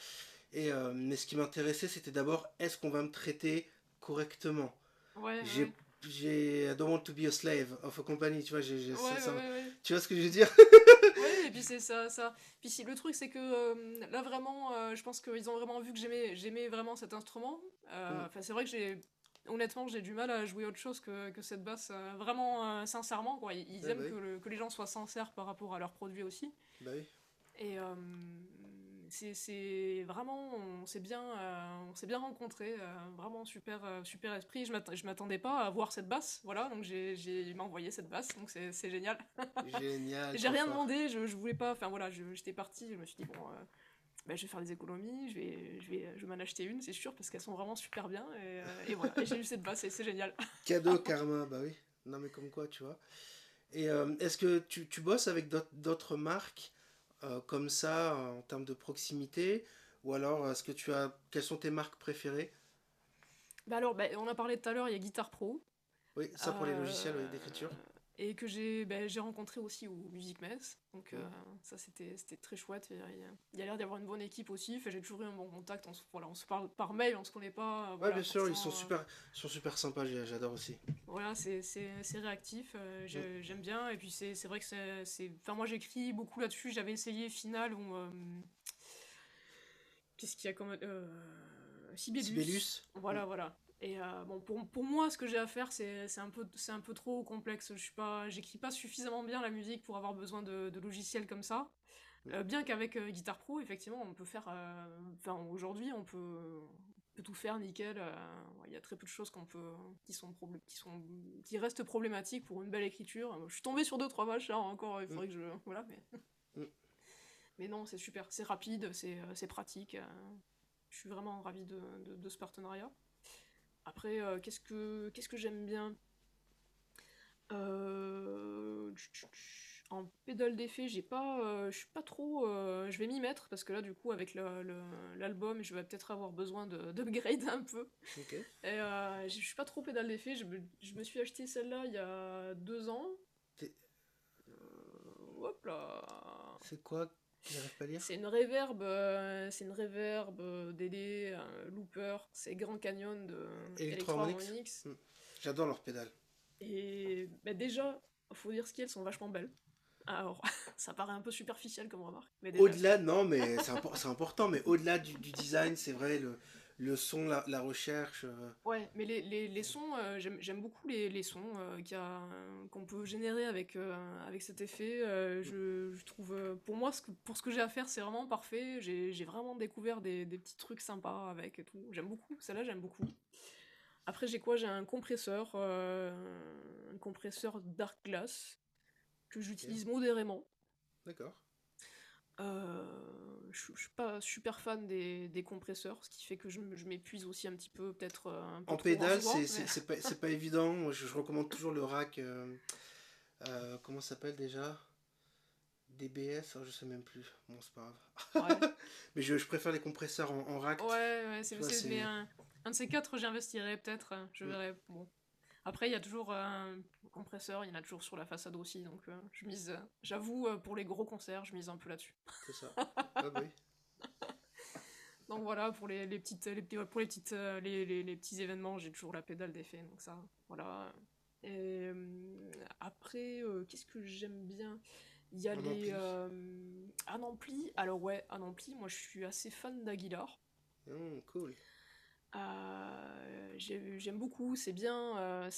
Et, mais ce qui m'intéressait, c'était d'abord, est-ce qu'on va me traiter correctement ? Ouais, j'ai I don't want to be a slave of a company, tu vois. Tu vois ce que je veux dire ? Ouais, et puis c'est ça. Puis si, le truc c'est que là vraiment, je pense qu'ils ont vraiment vu que j'aimais vraiment cet instrument. C'est vrai que honnêtement, j'ai du mal à jouer autre chose que cette basse. Vraiment, sincèrement, quoi. Ils aiment que les gens soient sincères par rapport à leurs produits aussi. Bah oui. Et c'est vraiment, on s'est bien rencontrés, vraiment super esprit. Je m'attendais pas à voir cette basse, voilà, donc il m'a envoyé cette basse, donc c'est génial. Génial. J'ai rien demandé, je voulais pas, enfin voilà, j'étais partie, je me suis dit bon, je vais faire des économies, je vais m'en acheter une, c'est sûr, parce qu'elles sont vraiment super bien, et voilà, et j'ai eu cette basse, et c'est génial. Cadeau karma, bah oui, non mais comme quoi, tu vois. Et est-ce que tu bosses avec d'autres marques comme ça, en termes de proximité, ou alors est-ce que quelles sont tes marques préférées? On a parlé tout à l'heure, il y a Guitar Pro. Oui, ça pour les logiciels d'écriture. Et que j'ai rencontré aussi au Music Messe. Donc ça c'était très chouette. Il y a l'air d'y avoir une bonne équipe aussi. J'ai toujours eu un bon contact. On se parle par mail, on se connaît pas. Ouais, bien sûr, ils sont super sympas. J'adore aussi. Voilà, c'est réactif. J'aime bien. Et puis c'est vrai que Enfin moi j'écris beaucoup là-dessus. J'avais essayé Final ou qu'est-ce qu'il y a comme Sibelius. Voilà. Et pour moi, ce que j'ai à faire, c'est un peu trop complexe. J'écris pas suffisamment bien la musique pour avoir besoin de logiciels comme ça. Bien qu'avec Guitar Pro, effectivement, on peut faire... aujourd'hui, on peut tout faire nickel. Il y a très peu de choses qui restent problématiques pour une belle écriture. Je suis tombée sur 2-3 vaches, hein, encore. Il faudrait que je... Voilà, mais... Mais non, c'est super. C'est rapide, c'est pratique. Je suis vraiment ravie de ce partenariat. Après, qu'est-ce que j'aime bien en pédale d'effet, je suis pas trop... je vais m'y mettre, parce que là, du coup, avec l'album, je vais peut-être avoir besoin d'upgrade un peu. Okay. Et je suis pas trop pédale d'effet, je me suis acheté celle-là il y a 2 ans. Hop là. C'est quoi? J'arrive pas à lire. C'est une reverb DD, Looper, c'est Grand Canyon de Electro-Harmonix. J'adore leurs pédales. Et déjà, faut dire ce qu'elles sont vachement belles. Alors, ça paraît un peu superficiel comme remarque. Au-delà, non, mais c'est important, mais au-delà du design, c'est vrai, le son, la recherche. Ouais, mais les sons, j'aime beaucoup les sons qu'on peut générer avec cet effet. Je trouve, pour moi, pour ce que j'ai à faire, c'est vraiment parfait. J'ai vraiment découvert des petits trucs sympas avec et tout. J'aime beaucoup, celle-là, j'aime beaucoup. Après, j'ai un compresseur, Dark Glass, que j'utilise modérément. D'accord. Je suis pas super fan des compresseurs, ce qui fait que je m'épuise aussi un petit peu, peut-être un peu en pédale, c'est pas évident. Moi, je recommande toujours le rack comment ça s'appelle déjà, DBS, je sais même plus, bon c'est pas grave. Ouais. Mais je préfère les compresseurs en rack. Ouais, c'est possible, mais un de ces 4 j'investirais peut-être, je verrai. Bon, après, il y a toujours un compresseur, il y en a toujours sur la façade aussi, donc je mise, j'avoue, pour les gros concerts, je mise un peu là-dessus. C'est ça. Ah oui. Donc voilà, pour les petits événements, j'ai toujours la pédale d'effet, donc ça, voilà. Et après, qu'est-ce que j'aime bien ? Il y a un ampli. Alors ouais, un ampli, moi je suis assez fan d'Aguilar. Cool. J'aime beaucoup, c'est bien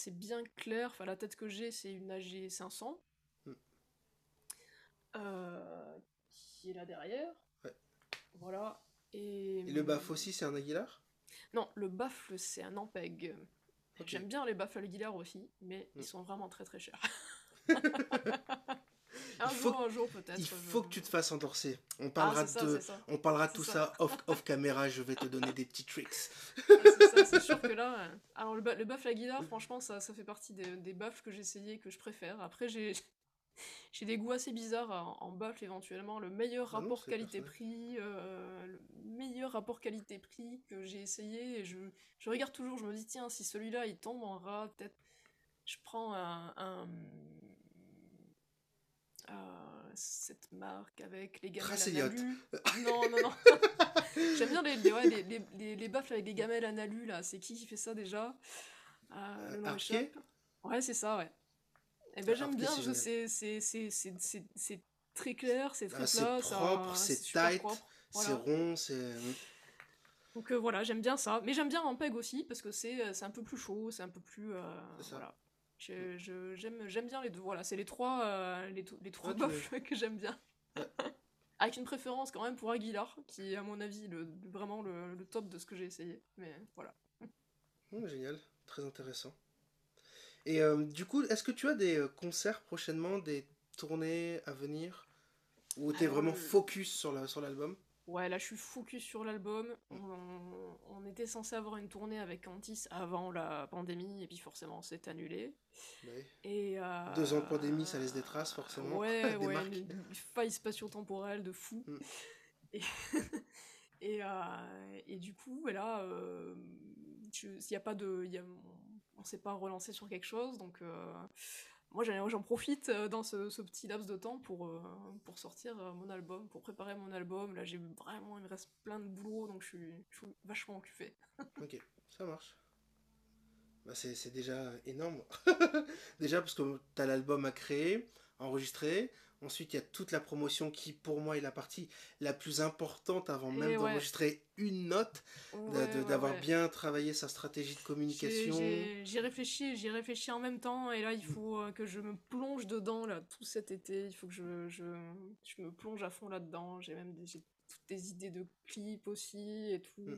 clair. Enfin, la tête que j'ai, c'est une AG 500 qui est là derrière. Ouais. Voilà. Et le baffle aussi, c'est un Aguilar? Non, le baffle, c'est un Ampeg. Okay. J'aime bien les baffles Aguilar aussi, mais ils sont vraiment très très chers. Un jour peut-être. Il faut que tu te fasses endorser. On parlera de tout ça off caméra. Je vais te donner des petits tricks. C'est sûr que là... Alors le buff la guitare, franchement, ça fait partie des buffs que j'ai essayé et que je préfère. Après, j'ai des goûts assez bizarres en buff éventuellement. Le meilleur rapport qualité-prix que j'ai essayé. Et je regarde toujours, je me dis, tiens, si celui-là, il tombe en rat, peut-être... Je prends cette marque avec les gamelles analu. Non. J'aime bien les baffles avec les gamelles analu, là. C'est qui fait ça, déjà? Arquet? Ouais, c'est ça, ouais. Et ben, j'aime bien, c'est très clair, c'est très plat. C'est propre, c'est tight, c'est rond, c'est... Donc voilà, j'aime bien ça. Mais j'aime bien en peg aussi, parce que c'est un peu plus chaud, c'est un peu plus... voilà. J'aime bien les deux, voilà, c'est les trois buffs que j'aime bien. Ouais. Avec une préférence quand même pour Aguilar, qui est à mon avis vraiment le top de ce que j'ai essayé, mais voilà. Oh, génial, très intéressant. Et du coup, est-ce que tu as des concerts prochainement, des tournées à venir, où t'es vraiment focus sur l'album? Ouais, là je suis focus sur l'album. On était censé avoir une tournée avec Antis avant la pandémie, et puis forcément c'est annulé. Ouais. Et 2 ans de pandémie, ça laisse des traces forcément. Ouais, une faille spatio-temporelle de fou. Et du coup, là, on s'est pas relancé sur quelque chose, donc. Moi, j'en profite dans ce petit laps de temps pour sortir mon album, pour préparer mon album. Là, il me reste plein de boulot, donc je suis vachement occupée. Ok, ça marche. Bah, c'est déjà énorme. Déjà, parce que tu as l'album à créer, enregistrer. Ensuite, il y a toute la promotion qui, pour moi, est la partie la plus importante avant même d'enregistrer une note, d'avoir bien travaillé sa stratégie de communication. J'y réfléchis en même temps, et là, il faut que je me plonge dedans, là, tout cet été. Il faut que je me plonge à fond là-dedans. J'ai toutes des idées de clips aussi, et tout.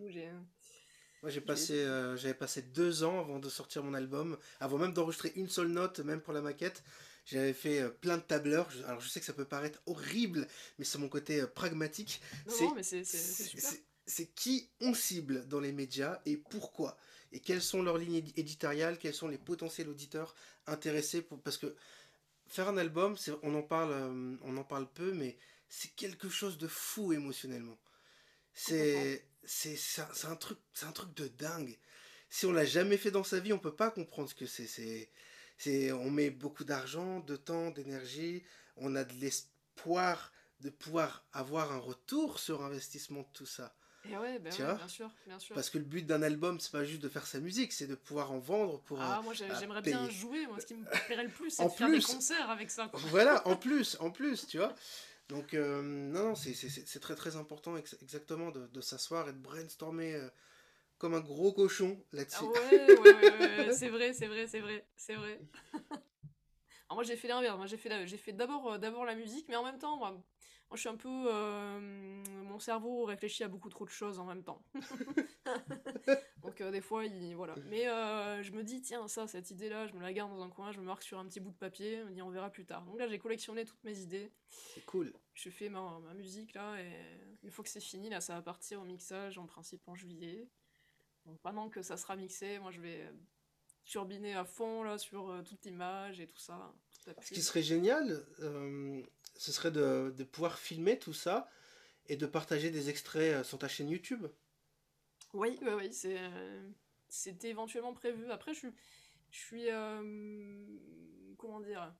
Moi, j'avais passé 2 ans avant de sortir mon album, avant même d'enregistrer une seule note, même pour la maquette. J'avais fait plein de tableurs. Alors je sais que ça peut paraître horrible, mais c'est mon côté pragmatique. Non, mais c'est super. C'est qui on cible dans les médias et pourquoi. Et quelles sont leurs lignes éditoriales, quels sont les potentiels auditeurs intéressés. Parce que faire un album, on en parle peu, mais c'est quelque chose de fou émotionnellement. C'est un truc de dingue. Si on l'a jamais fait dans sa vie, on peut pas comprendre ce que c'est. On met beaucoup d'argent, de temps, d'énergie, on a de l'espoir de pouvoir avoir un retour sur investissement de tout ça. Et bien sûr. Parce que le but d'un album, c'est pas juste de faire sa musique, c'est de pouvoir en vendre pour moi j'aimerais bien jouer, moi ce qui me plairait le plus, c'est de faire des concerts avec ça. Voilà, en plus, tu vois. Donc non, c'est très très important exactement de s'asseoir et de brainstormer comme un gros cochon là-dessus. Ah ouais, c'est vrai. Alors moi j'ai fait l'inverse, j'ai fait d'abord la musique, mais en même temps moi je suis un peu mon cerveau réfléchit à beaucoup trop de choses en même temps. Donc des fois voilà. Mais je me dis tiens cette idée là, je me la garde dans un coin, je me marque sur un petit bout de papier, je me dis on verra plus tard. Donc là j'ai collectionné toutes mes idées. C'est cool. Je fais ma musique là et une fois que c'est fini là ça va partir au mixage en principe en juillet. Donc pendant que ça sera mixé, moi je vais turbiner à fond là, sur toute l'image et tout ça. Ce qui serait génial, ce serait de pouvoir filmer tout ça et de partager des extraits sur ta chaîne YouTube. Oui, c'était éventuellement prévu. Après, je suis comment dire...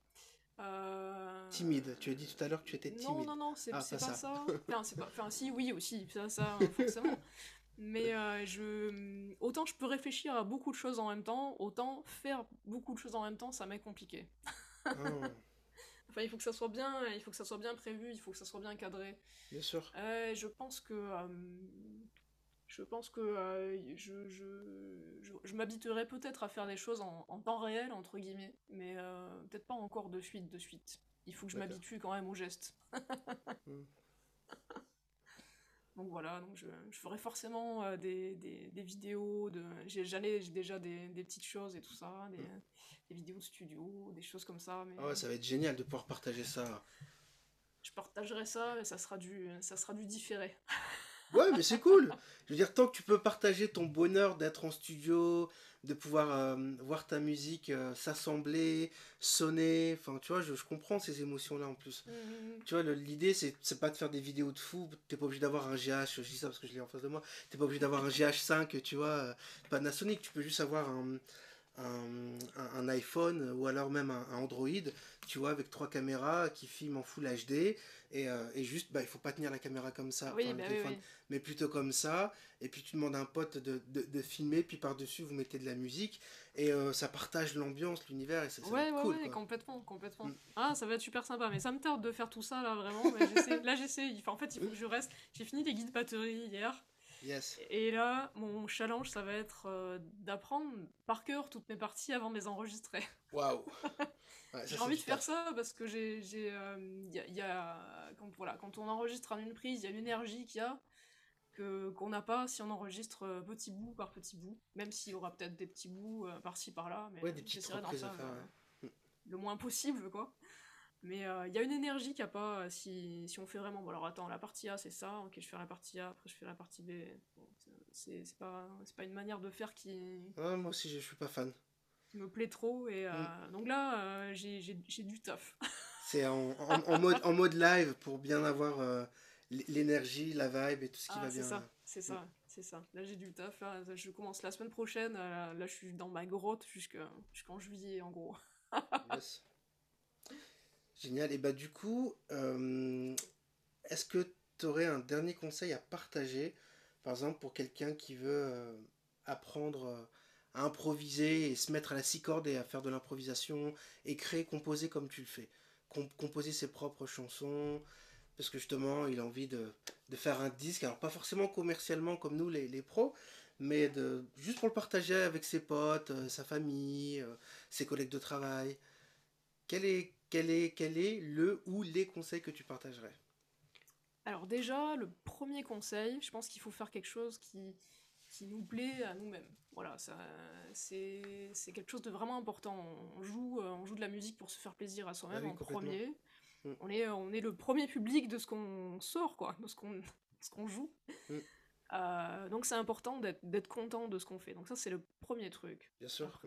Timide, tu as dit tout à l'heure que tu étais timide. Non, c'est pas ça. Si, oui aussi, ça forcément. Mais autant je peux réfléchir à beaucoup de choses en même temps, autant faire beaucoup de choses en même temps, ça m'est compliqué. Enfin, il faut que ça soit bien prévu, il faut que ça soit bien cadré. Bien sûr. Je m'habituerai peut-être à faire des choses en temps réel, entre guillemets, mais peut-être pas encore de suite. Il faut que je m'habitue quand même aux gestes. Donc voilà, donc je ferai forcément des vidéos, j'ai déjà des petites choses et tout ça, des vidéos de studio, des choses comme ça. Mais... Oh ouais, ça va être génial de pouvoir partager ça. Je partagerai ça, mais ça sera du différé. Ouais, mais c'est cool. Je veux dire, tant que tu peux partager ton bonheur d'être en studio, de pouvoir voir ta musique s'assembler, sonner, enfin, tu vois, je comprends ces émotions-là en plus. Mmh. Tu vois, l'idée, c'est pas de faire des vidéos de fou, t'es pas obligé d'avoir un GH, je dis ça parce que je l'ai en face de moi, t'es pas obligé d'avoir un GH5, tu vois, Panasonic, tu peux juste avoir un iPhone ou alors même un Android, tu vois, avec 3 caméras qui filment en full HD et juste, bah, il faut pas tenir la caméra comme ça, oui, bah, téléphone, oui. Mais plutôt comme ça, et puis tu demandes à un pote de filmer, puis par-dessus vous mettez de la musique et ça partage l'ambiance, l'univers, et ça va être cool, quoi. complètement. Mm. Ah, ça va être super sympa, mais ça me tarde de faire tout ça là, vraiment, mais j'essaie, enfin, en fait il faut que je reste, j'ai fini les guides batterie hier. Yes. Et là, mon challenge, ça va être d'apprendre par cœur toutes mes parties avant de les enregistrer. Waouh! Ouais, j'ai envie de faire ça parce que quand on enregistre en une prise, il y a une énergie qu'on n'a pas si on enregistre petit bout par petit bout, même s'il y aura peut-être des petits bouts par-ci par-là, mais ouais, j'essaierai d'en faire le moins possible, quoi. Mais il y a une énergie qu'il n'y a pas si on fait vraiment... Bon, alors attends, la partie A, c'est ça. Ok, je fais la partie A, après je fais la partie B. Bon, c'est pas une manière de faire qui... Ah, moi aussi, je suis pas fan. Qui me plaît trop. Et, donc là, j'ai du taf. C'est en mode live pour bien avoir l'énergie, la vibe et tout ce qui va bien. C'est ça. Là, j'ai du taf. Là, je commence la semaine prochaine. Là, je suis dans ma grotte jusqu'en juillet, en gros. Yes. Génial. Et bah du coup, est-ce que tu aurais un dernier conseil à partager, par exemple pour quelqu'un qui veut apprendre à improviser et se mettre à la six cordes et à faire de l'improvisation et créer, composer comme tu le fais, composer ses propres chansons, parce que justement il a envie de faire un disque, alors pas forcément commercialement comme nous les pros, mais juste pour le partager avec ses potes, sa famille, ses collègues de travail. Quel est le ou les conseils que tu partagerais? Alors déjà, le premier conseil, je pense qu'il faut faire quelque chose qui nous plaît à nous-mêmes. Voilà, ça, c'est quelque chose de vraiment important. On joue de la musique pour se faire plaisir à soi-même, en premier. Mmh. On est le premier public de ce qu'on sort, quoi, de ce qu'on joue. Mmh. Donc c'est important d'être content de ce qu'on fait. Donc ça, c'est le premier truc. Bien sûr.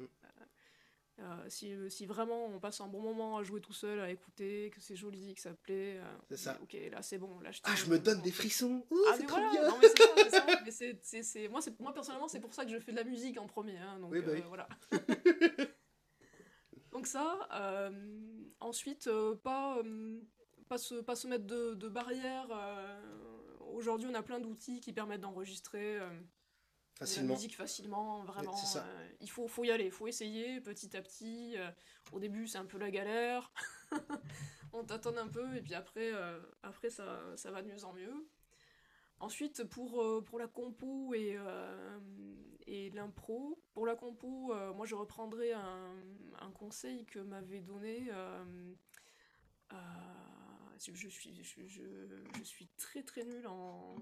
Alors, si vraiment on passe un bon moment à jouer tout seul, à écouter, que c'est joli, que ça plaît, c'est ça. Ok, là c'est bon, là je me donne des frissons. Ouh, ah, c'est trop bien. Non, mais c'est ça. Mais moi personnellement c'est pour ça que je fais de la musique en premier, hein, donc oui, bah oui. Voilà. Donc ça. Ensuite, pas se mettre de barrières. Aujourd'hui on a plein d'outils qui permettent d'enregistrer. Facilement. La musique facilement, vraiment. C'est ça. Il faut y aller, il faut essayer petit à petit. Au début, c'est un peu la galère. On tâtonne un peu et puis après ça va de mieux en mieux. Ensuite, pour la compo et l'impro, pour la compo, moi je reprendrai un conseil que m'avait donné. Je suis très très nulle en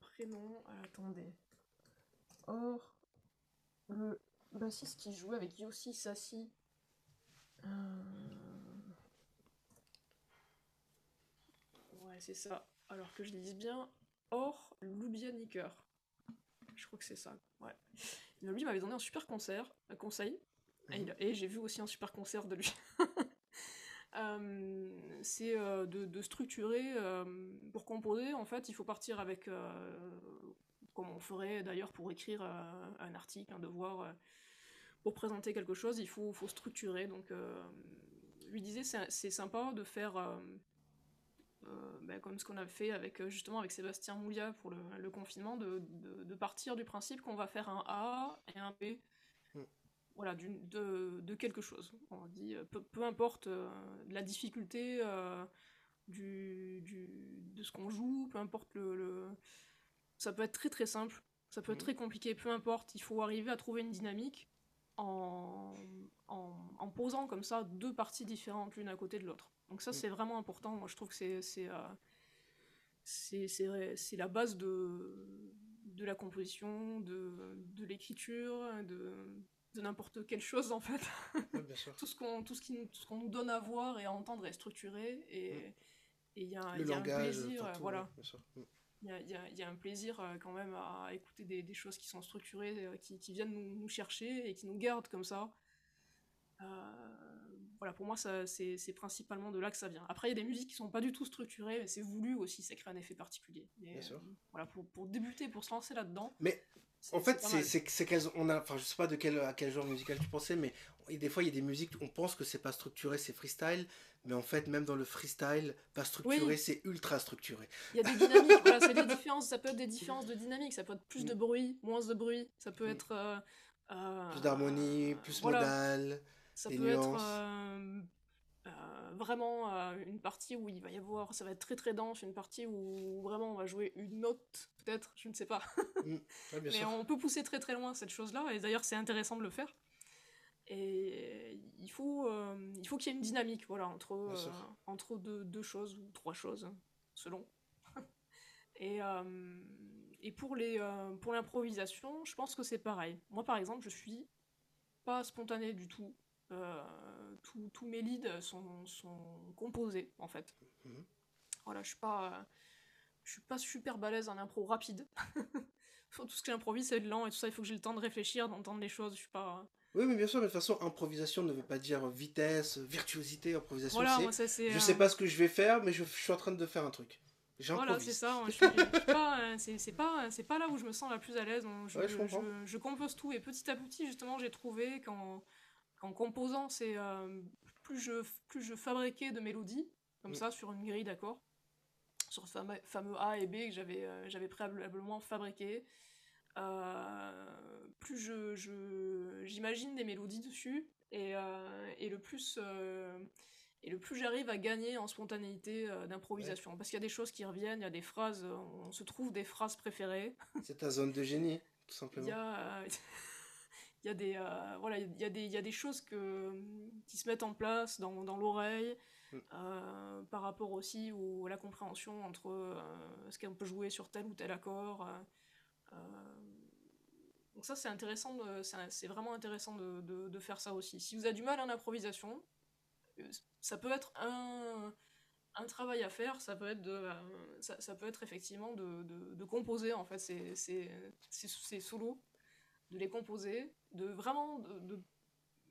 prénom. Attendez. Or, le bassiste qui jouait avec Yossi Sassi, ouais, c'est ça, alors que je lise bien, Or Lubianiker, je crois que c'est ça, ouais. Lui m'avait donné un super conseil, et j'ai vu aussi un super concert de lui. C'est de structurer, pour composer, en fait, il faut partir avec... comme on ferait d'ailleurs pour écrire un article, un devoir, pour présenter quelque chose, il faut structurer. Donc, lui disait, c'est sympa de faire comme ce qu'on a fait avec Sébastien Moulia pour le confinement, de partir du principe qu'on va faire un A et un B, voilà, de quelque chose. On dit, peu importe la difficulté de ce qu'on joue, peu importe ça peut être très très simple, ça peut être très compliqué, peu importe, il faut arriver à trouver une dynamique en posant comme ça deux parties différentes l'une à côté de l'autre. Donc ça, c'est vraiment important, moi je trouve que c'est c'est la base de la composition, de l'écriture, de n'importe quelle chose en fait. Oui, bien sûr. tout ce qu'on nous donne à voir et à entendre est structuré et il y a un plaisir, voilà. Il y a un plaisir quand même à écouter des choses qui sont structurées, qui viennent nous chercher et qui nous gardent comme ça. Voilà, pour moi, ça, c'est principalement de là que ça vient. Après, il y a des musiques qui ne sont pas du tout structurées, mais c'est voulu aussi, ça crée un effet particulier. Et, bien sûr. Voilà, pour débuter, pour se lancer là-dedans. Mais en fait, c'est qu'elles on a, enfin, je sais pas à quel genre musical tu pensais, mais des fois, il y a des musiques, on pense que c'est pas structuré, c'est freestyle, mais en fait, même dans le freestyle, pas structuré, oui. C'est ultra structuré. Il y a des dynamiques, voilà, c'est des différences, ça peut être des différences de dynamique, ça peut être plus de bruit, moins de bruit, ça peut être plus d'harmonie, plus voilà. Modal. Ça peut nuances. Être vraiment une partie où il va y avoir, ça va être très très dense, une partie où vraiment on va jouer une note, peut-être, je ne sais pas. Ouais, mais sûr. On peut pousser très très loin cette chose-là, et d'ailleurs c'est intéressant de le faire. Et il faut qu'il y ait une dynamique, voilà, entre deux choses, ou trois choses, selon. Et pour l'improvisation, je pense que c'est pareil. Moi par exemple, je suis pas spontané du tout. Tous mes leads sont composés en fait. Mm-hmm. Voilà, je suis pas super balèze en impro rapide. Tout ce que j'improvise c'est lent et tout ça, il faut que j'ai le temps de réfléchir, d'entendre les choses, je suis pas... Oui, mais bien sûr, mais de toute façon, improvisation ne veut pas dire vitesse, virtuosité, improvisation voilà, c'est... Moi, ça, c'est... Je sais pas ce que je vais faire, mais je suis en train de faire un truc. J'improvise. Voilà, c'est ça, c'est pas là où je me sens la plus à l'aise, donc je compose tout, et petit à petit, justement, j'ai trouvé qu'en composant, c'est plus je fabriquais de mélodies, comme ça, sur une grille d'accords, sur ce fameux A et B que j'avais préalablement fabriqué, plus j'imagine des mélodies dessus, et le plus j'arrive à gagner en spontanéité d'improvisation. Ouais. Parce qu'il y a des choses qui reviennent, il y a des phrases, on se trouve des phrases préférées. C'est ta zone de génie, tout simplement. Il y a des choses qui se mettent en place dans l'oreille, par rapport aussi à la compréhension entre ce qu'on peut jouer sur tel ou tel accord. Donc ça, c'est intéressant, c'est vraiment intéressant de faire ça aussi. Si vous avez du mal en improvisation, ça peut être un travail à faire, ça peut être effectivement de composer en fait ces solos, de les composer, de vraiment de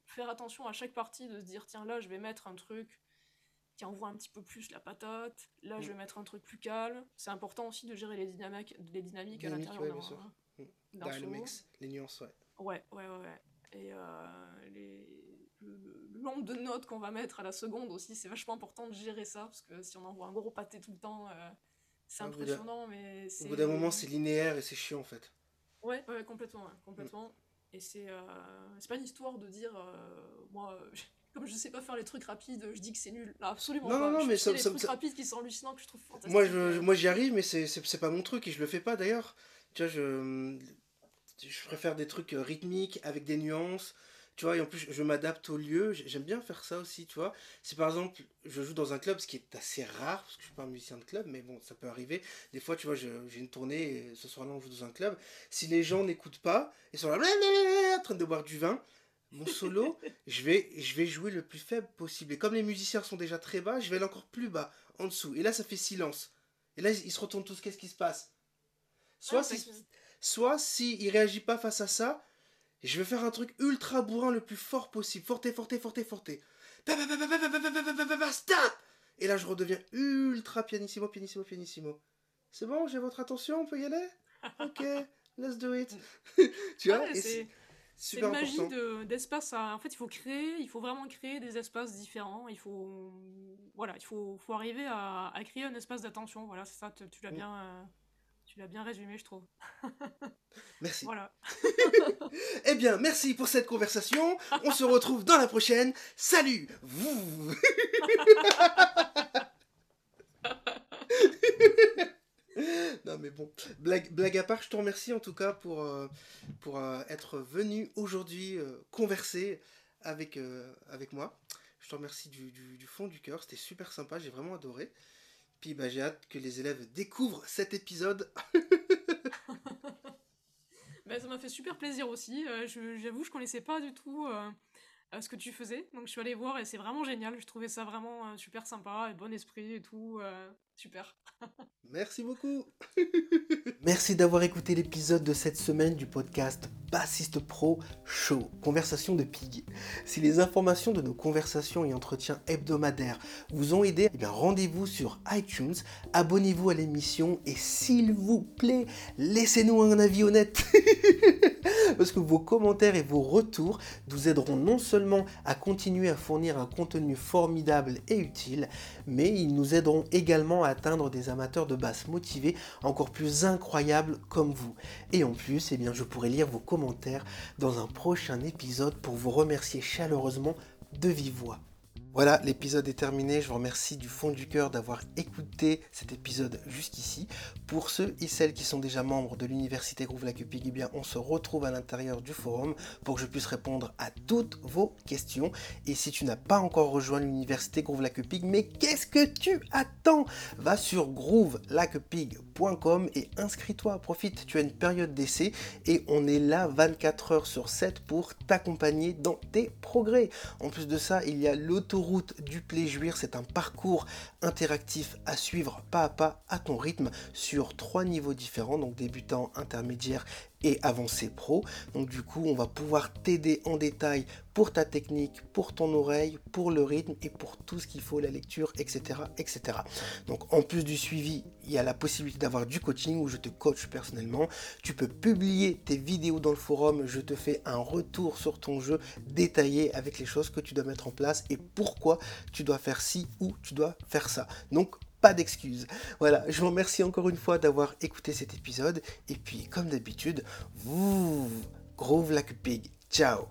faire attention à chaque partie, de se dire tiens là je vais mettre un truc qui envoie un petit peu plus la patate, là je vais mettre un truc plus calme, c'est important aussi de gérer les dynamiques à l'intérieur d'un solo. Le mix, les nuances, ouais. Et le nombre de notes qu'on va mettre à la seconde aussi, c'est vachement important de gérer ça, parce que si on envoie un gros pâté tout le temps, c'est impressionnant, mais c'est... Au bout d'un moment, c'est linéaire et c'est chiant, en fait. Ouais, complètement. Et c'est pas une histoire de dire, moi, comme je sais pas faire les trucs rapides, je dis que c'est nul. Ah, absolument pas. Non, mais les trucs rapides qui sont hallucinants, que je trouve fantastiques. Moi, j'y arrive, mais c'est pas mon truc, et je le fais pas, d'ailleurs. Tu vois, je préfère des trucs rythmiques, avec des nuances... Tu vois, et en plus, je m'adapte au lieu, j'aime bien faire ça aussi, tu vois. Si par exemple, je joue dans un club, ce qui est assez rare, parce que je suis pas un musicien de club, mais bon, ça peut arriver. Des fois, tu vois, j'ai une tournée, et ce soir-là, on joue dans un club. Si les gens n'écoutent pas, ils sont là, en train de boire du vin, mon solo, je vais jouer le plus faible possible. Et comme les musiciens sont déjà très bas, je vais aller encore plus bas, en dessous. Et là, ça fait silence. Et là, ils se retournent tous, qu'est-ce qui se passe ? Soit, si il réagit pas face à ça, je vais faire un truc ultra bourrin le plus fort possible. Forte. Stop! Et là, je redeviens ultra pianissimo. C'est bon, j'ai votre attention, on peut y aller? Ok, let's do it. Tu vois? C'est super important. C'est une magie d'espace. En fait, il faut vraiment créer des espaces différents. Il faut arriver à créer un espace d'attention. Voilà, c'est ça, tu l'as bien... Tu l'as bien résumé, je trouve. Merci. Voilà. Eh bien, merci pour cette conversation. On se retrouve dans la prochaine. Salut. Vous. Non mais bon, blague à part, je te remercie en tout cas pour être venu aujourd'hui converser avec moi. Je te remercie du fond du cœur. C'était super sympa, j'ai vraiment adoré. Puis bah, j'ai hâte que les élèves découvrent cet épisode. Bah, ça m'a fait super plaisir aussi. J'avoue, je connaissais pas du tout ce que tu faisais. Donc je suis allée voir et c'est vraiment génial. Je trouvais ça vraiment super sympa et bon esprit et tout. Super. Merci beaucoup. Merci d'avoir écouté l'épisode de cette semaine du podcast Bassiste Pro Show, Conversation de Pig. Si les informations de nos conversations et entretiens hebdomadaires vous ont aidé, eh bien rendez-vous sur iTunes, abonnez-vous à l'émission et s'il vous plaît, laissez-nous un avis honnête. Parce que vos commentaires et vos retours nous aideront non seulement à continuer à fournir un contenu formidable et utile, mais ils nous aideront également à atteindre des amateurs de basse motivés encore plus incroyables comme vous. Et en plus, eh bien, je pourrai lire vos commentaires dans un prochain épisode pour vous remercier chaleureusement de vive voix. Voilà, l'épisode est terminé. Je vous remercie du fond du cœur d'avoir écouté cet épisode jusqu'ici. Pour ceux et celles qui sont déjà membres de l'université Groove La Cupig, eh bien, on se retrouve à l'intérieur du forum pour que je puisse répondre à toutes vos questions. Et si tu n'as pas encore rejoint l'université Groove La Cupig, mais qu'est-ce que tu attends? Va sur groovelacupig.com et inscris-toi. Profite, tu as une période d'essai et on est là 24 heures sur 7 pour t'accompagner dans tes progrès. En plus de ça, il y a l'auto route du Play-Jouir, c'est un parcours interactif à suivre pas à pas à ton rythme sur 3 niveaux différents, donc débutant, intermédiaire et avancé pro. Donc du coup, on va pouvoir t'aider en détail pour ta technique, pour ton oreille, pour le rythme et pour tout ce qu'il faut, la lecture, etc., etc. Donc en plus du suivi, il y a la possibilité d'avoir du coaching où je te coach personnellement. Tu peux publier tes vidéos dans le forum, je te fais un retour sur ton jeu détaillé avec les choses que tu dois mettre en place et pourquoi tu dois faire ci ou tu dois faire ça. Donc pas d'excuses. Voilà, je vous remercie encore une fois d'avoir écouté cet épisode et puis comme d'habitude, vous Groove La Cupig. Ciao.